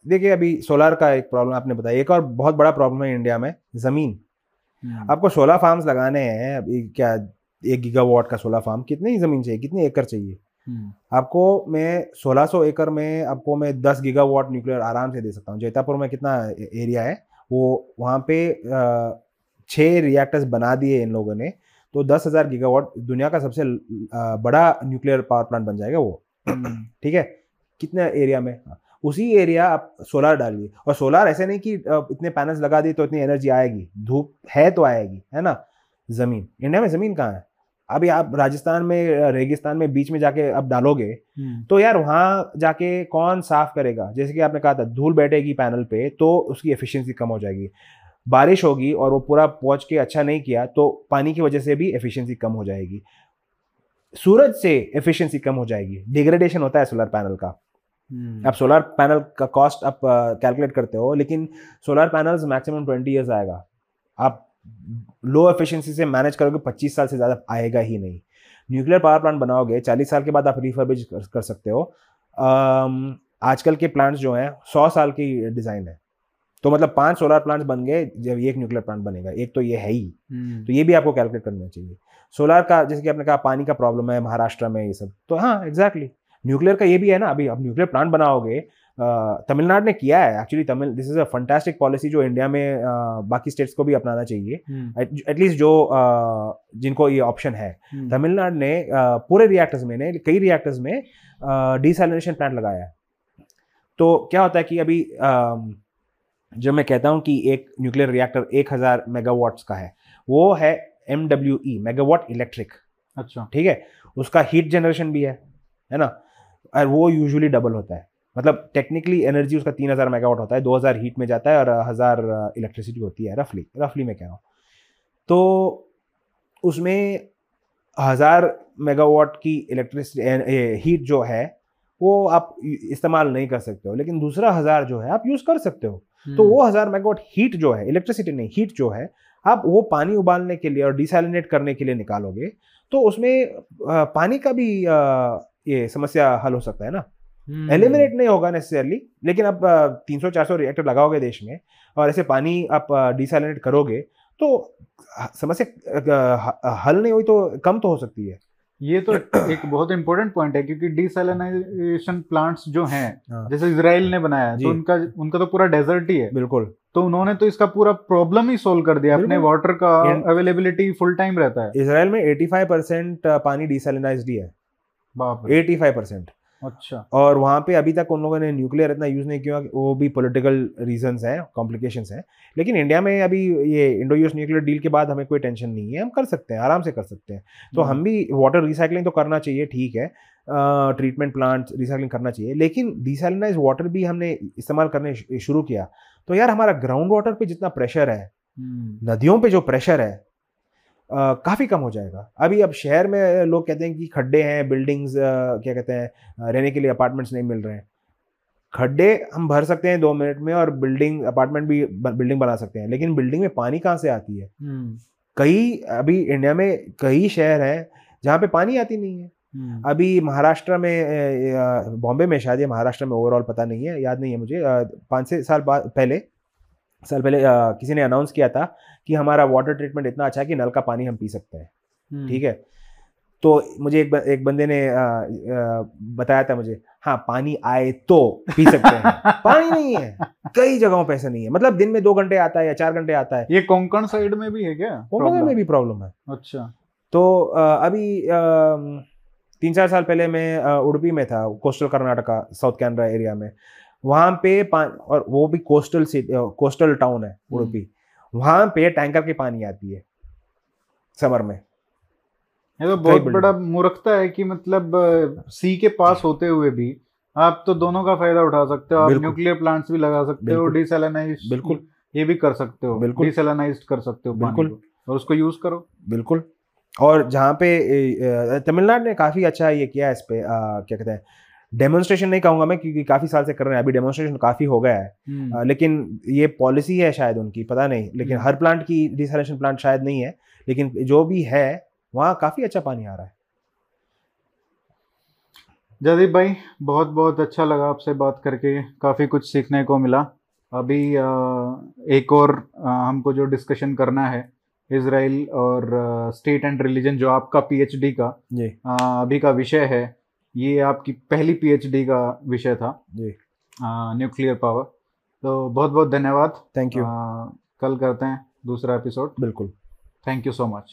देखिए अभी सोलर का एक प्रॉब्लम आपने बताया, एक और बहुत बड़ा प्रॉब्लम है इंडिया में ज़मीन। आपको सोलर फार्म्स लगाने हैं, अभी क्या एक गीगावाट का सोलर फार्म कितनी ज़मीन चाहिए, कितने एकड़ चाहिए आपको? मैं सोलह सौ एकड़ में आपको मैं दस गीगावाट न्यूक्लियर आराम से दे सकता हूँ। जैतापुर में कितना एरिया है, वो वहाँ पे छः रिएक्टर्स बना दिए इन लोगों ने, तो दस हज़ार गीगावाट दुनिया का सबसे बड़ा न्यूक्लियर पावर प्लांट बन जाएगा वो। ठीक है, कितने एरिया में? उसी एरिया आप सोलर डालिए, और सोलर ऐसे नहीं कि इतने पैनल्स लगा दिए तो इतनी एनर्जी आएगी, धूप है तो आएगी, है ना। ज़मीन, इंडिया में ज़मीन कहाँ है? अभी आप राजस्थान में, रेगिस्तान में बीच में जाके अब डालोगे तो यार वहाँ जाके कौन साफ करेगा? जैसे कि आपने कहा था, धूल बैठेगी पैनल पे तो उसकी एफिशिएंसी कम हो जाएगी, बारिश होगी और वो पूरा पहुँच के अच्छा नहीं किया तो पानी की वजह से भी एफिशिएंसी कम हो जाएगी, सूरज से एफिशिएंसी कम हो जाएगी, डिग्रेडेशन होता है सोलर पैनल का। आप सोलर पैनल का कॉस्ट आप कैलकुलेट करते हो, लेकिन solar panels maximum twenty years आएगा, आप लो एफिशिएंसी से मैनेज करोगे पच्चीस साल से ज़्यादा आएगा ही नहीं। न्यूक्लियर पावर प्लांट बनाओगे चालीस साल के बाद आप रिफर्बिश कर सकते हो। आजकल के प्लांट्स जो हैं सौ साल की डिज़ाइन है, तो मतलब पांच सोलर प्लांट्स बन गए जब एक न्यूक्लियर प्लांट बनेगा, एक तो ये है ही, तो ये भी आपको कैलकुलेट करना चाहिए। सोलर का जैसे कि आपने कहा पानी का प्रॉब्लम है महाराष्ट्र में, ये सब तो हाँ एग्जैक्टली exactly. न्यूक्लियर का ये भी है ना, अभी आप न्यूक्लियर प्लांट बनाओगे, तमिलनाडु ने किया है actually, Tamil this is a fantastic policy जो इंडिया में आ, बाकी स्टेट्स को भी अपनाना चाहिए, एटलीस्ट जो आ, जिनको ये ऑप्शन है। तमिलनाडु ने आ, पूरे रिएक्टर्स में ने कई रिएक्टर्स में डिसैलिनेशन प्लांट लगाया है। तो क्या होता है कि अभी आ, जब मैं कहता हूँ कि एक न्यूक्लियर रिएक्टर एक हज़ार मेगावाट्स का है, वो है M W E megawatt electric. अच्छा, ठीक है, उसका हीट जनरेशन भी है, है ना, और वो यूजुअली डबल होता है, मतलब टेक्निकली एनर्जी उसका तीन हज़ार मेगावाट होता है, दो हज़ार हीट में जाता है और हज़ार इलेक्ट्रिसिटी होती है, रफली रफली मैं कह रहा हूँ। तो उसमें हज़ार मेगावाट की इलेक्ट्रिसिटी हीट जो है वो आप इस्तेमाल नहीं कर सकते हो, लेकिन दूसरा हज़ार जो है आप यूज़ कर सकते हो। तो वो हज़ार मेगावाट हीट जो है, इलेक्ट्रिसिटी नहीं, हीट जो है, आप वो पानी उबालने के लिए और डिसैलिनेट करने के लिए निकालोगे, तो उसमें पानी का भी ये समस्या हल हो सकता है ना। एलिमिनेट नहीं होगा नेसेसरली, लेकिन आप तीन सौ चार सौ रिएक्टर लगाओगे देश में और ऐसे पानी आप डिसैलिनेट करोगे तो समस्या हल नहीं हुई तो कम तो हो सकती है। ये तो एक बहुत इंपॉर्टेंट पॉइंट है, क्योंकि डिसैलिनेशन प्लांट्स जो हैं जैसे इजराइल ने बनाया, तो उनका उनका तो पूरा डेजर्ट ही है। बिल्कुल, तो उन्होंने तो इसका पूरा प्रॉब्लम ही सोल्व कर दिया, अपने वाटर का अवेलेबिलिटी फुल टाइम रहता है। इजराइल में पचासी परसेंट पानी डिसैलिनाइज्ड ही है, बाप रे, पचासी परसेंट। अच्छा, और वहाँ पे अभी तक उन लोगों ने न्यूक्लियर इतना यूज़ नहीं किया, वो भी पॉलिटिकल रीजंस हैं, कॉम्प्लिकेशंस हैं। लेकिन इंडिया में अभी ये इंडो यूएस न्यूक्लियर डील के बाद हमें कोई टेंशन नहीं है, हम कर सकते हैं, आराम से कर सकते हैं। तो हम भी वाटर रिसाइकलिंग तो करना चाहिए, ठीक है, ट्रीटमेंट प्लांट रिसाइकलिंग करना चाहिए, लेकिन डिसैलिनाइज वाटर भी हमने इस्तेमाल करने शुरू किया तो यार हमारा ग्राउंड वाटर पर जितना प्रेशर है, नदियों पर जो प्रेशर है, Uh, काफ़ी कम हो जाएगा। अभी अब शहर में लोग कहते हैं कि खड्डे हैं, बिल्डिंग्स uh, क्या कहते हैं, रहने के लिए अपार्टमेंट्स नहीं मिल रहे हैं। खड्डे हम भर सकते हैं दो मिनट में, और बिल्डिंग अपार्टमेंट भी बिल्डिंग बना सकते हैं, लेकिन बिल्डिंग में पानी कहाँ से आती है? कई अभी इंडिया में कई शहर हैं जहाँ पे पानी आती नहीं है, अभी महाराष्ट्र में, बॉम्बे में शायद, या महाराष्ट्र में, ओवरऑल पता नहीं है, याद नहीं है मुझे, पाँच से साल बाद पहले साल पहले आ, किसी ने अनाउंस किया था कि हमारा वाटर ट्रीटमेंट इतना अच्छा है कि नल का पानी हम पी सकते हैं। ठीक है, तो मुझे एक एक बंदे ने आ, आ, बताया था मुझे, हाँ पानी आए तो पी सकते हैं। पानी नहीं है कई जगहों पे, ऐसा नहीं है, मतलब दिन में दो घंटे आता है या चार घंटे आता है। ये कोंकण साइड में भी है क्या? कोंकण में भी प्रॉब्लम है। अच्छा। तो आ, अभी आ, तीन चार साल पहले मैं उडुपी में था, coastal Karnataka, south Canara area में। वहाँ पे पान, और वो भी कोस्टल सिटी, कोस्टल टाउन है उडुपी। वहाँ पे टैंकर के पानी आती है समर में। ये तो बहुत बड़ा मूर्खता है कि मतलब सी के पास होते हुए भी आप तो दोनों का फायदा उठा सकते हो। आप न्यूक्लियर प्लांट्स भी लगा सकते हो, डीसेलिनाइज बिल्कुल ये भी कर सकते हो, बिल्कुल डीसेलिनाइज कर सकते हो बिल्कुल, और उसको यूज करो बिल्कुल। और जहाँ पे तमिलनाडु ने काफ़ी अच्छा ये किया है इस पे, आ, क्या कहते हैं, डेमोन्स्ट्रेशन नहीं कहूँगा मैं क्योंकि काफ़ी साल से कर रहे हैं, अभी डेमोन्स्ट्रेशन काफ़ी हो गया है, आ, लेकिन ये पॉलिसी है शायद उनकी, पता नहीं, लेकिन हर प्लांट की डिसैलिनेशन प्लांट शायद नहीं है, लेकिन जो भी है वहाँ काफ़ी अच्छा पानी आ रहा है। जयदीप भाई बहुत बहुत अच्छा लगा आपसे बात करके, काफ़ी कुछ सीखने को मिला। अभी आ, एक और आ, हमको जो डिस्कशन करना है इजराइल और स्टेट एंड रिलीजन, जो आपका पीएचडी का आ, अभी का विषय है, ये आपकी पहली पीएचडी का विषय था न्यूक्लियर पावर। तो बहुत बहुत धन्यवाद, थैंक यू। कल करते हैं दूसरा एपिसोड बिल्कुल। Thank you so much.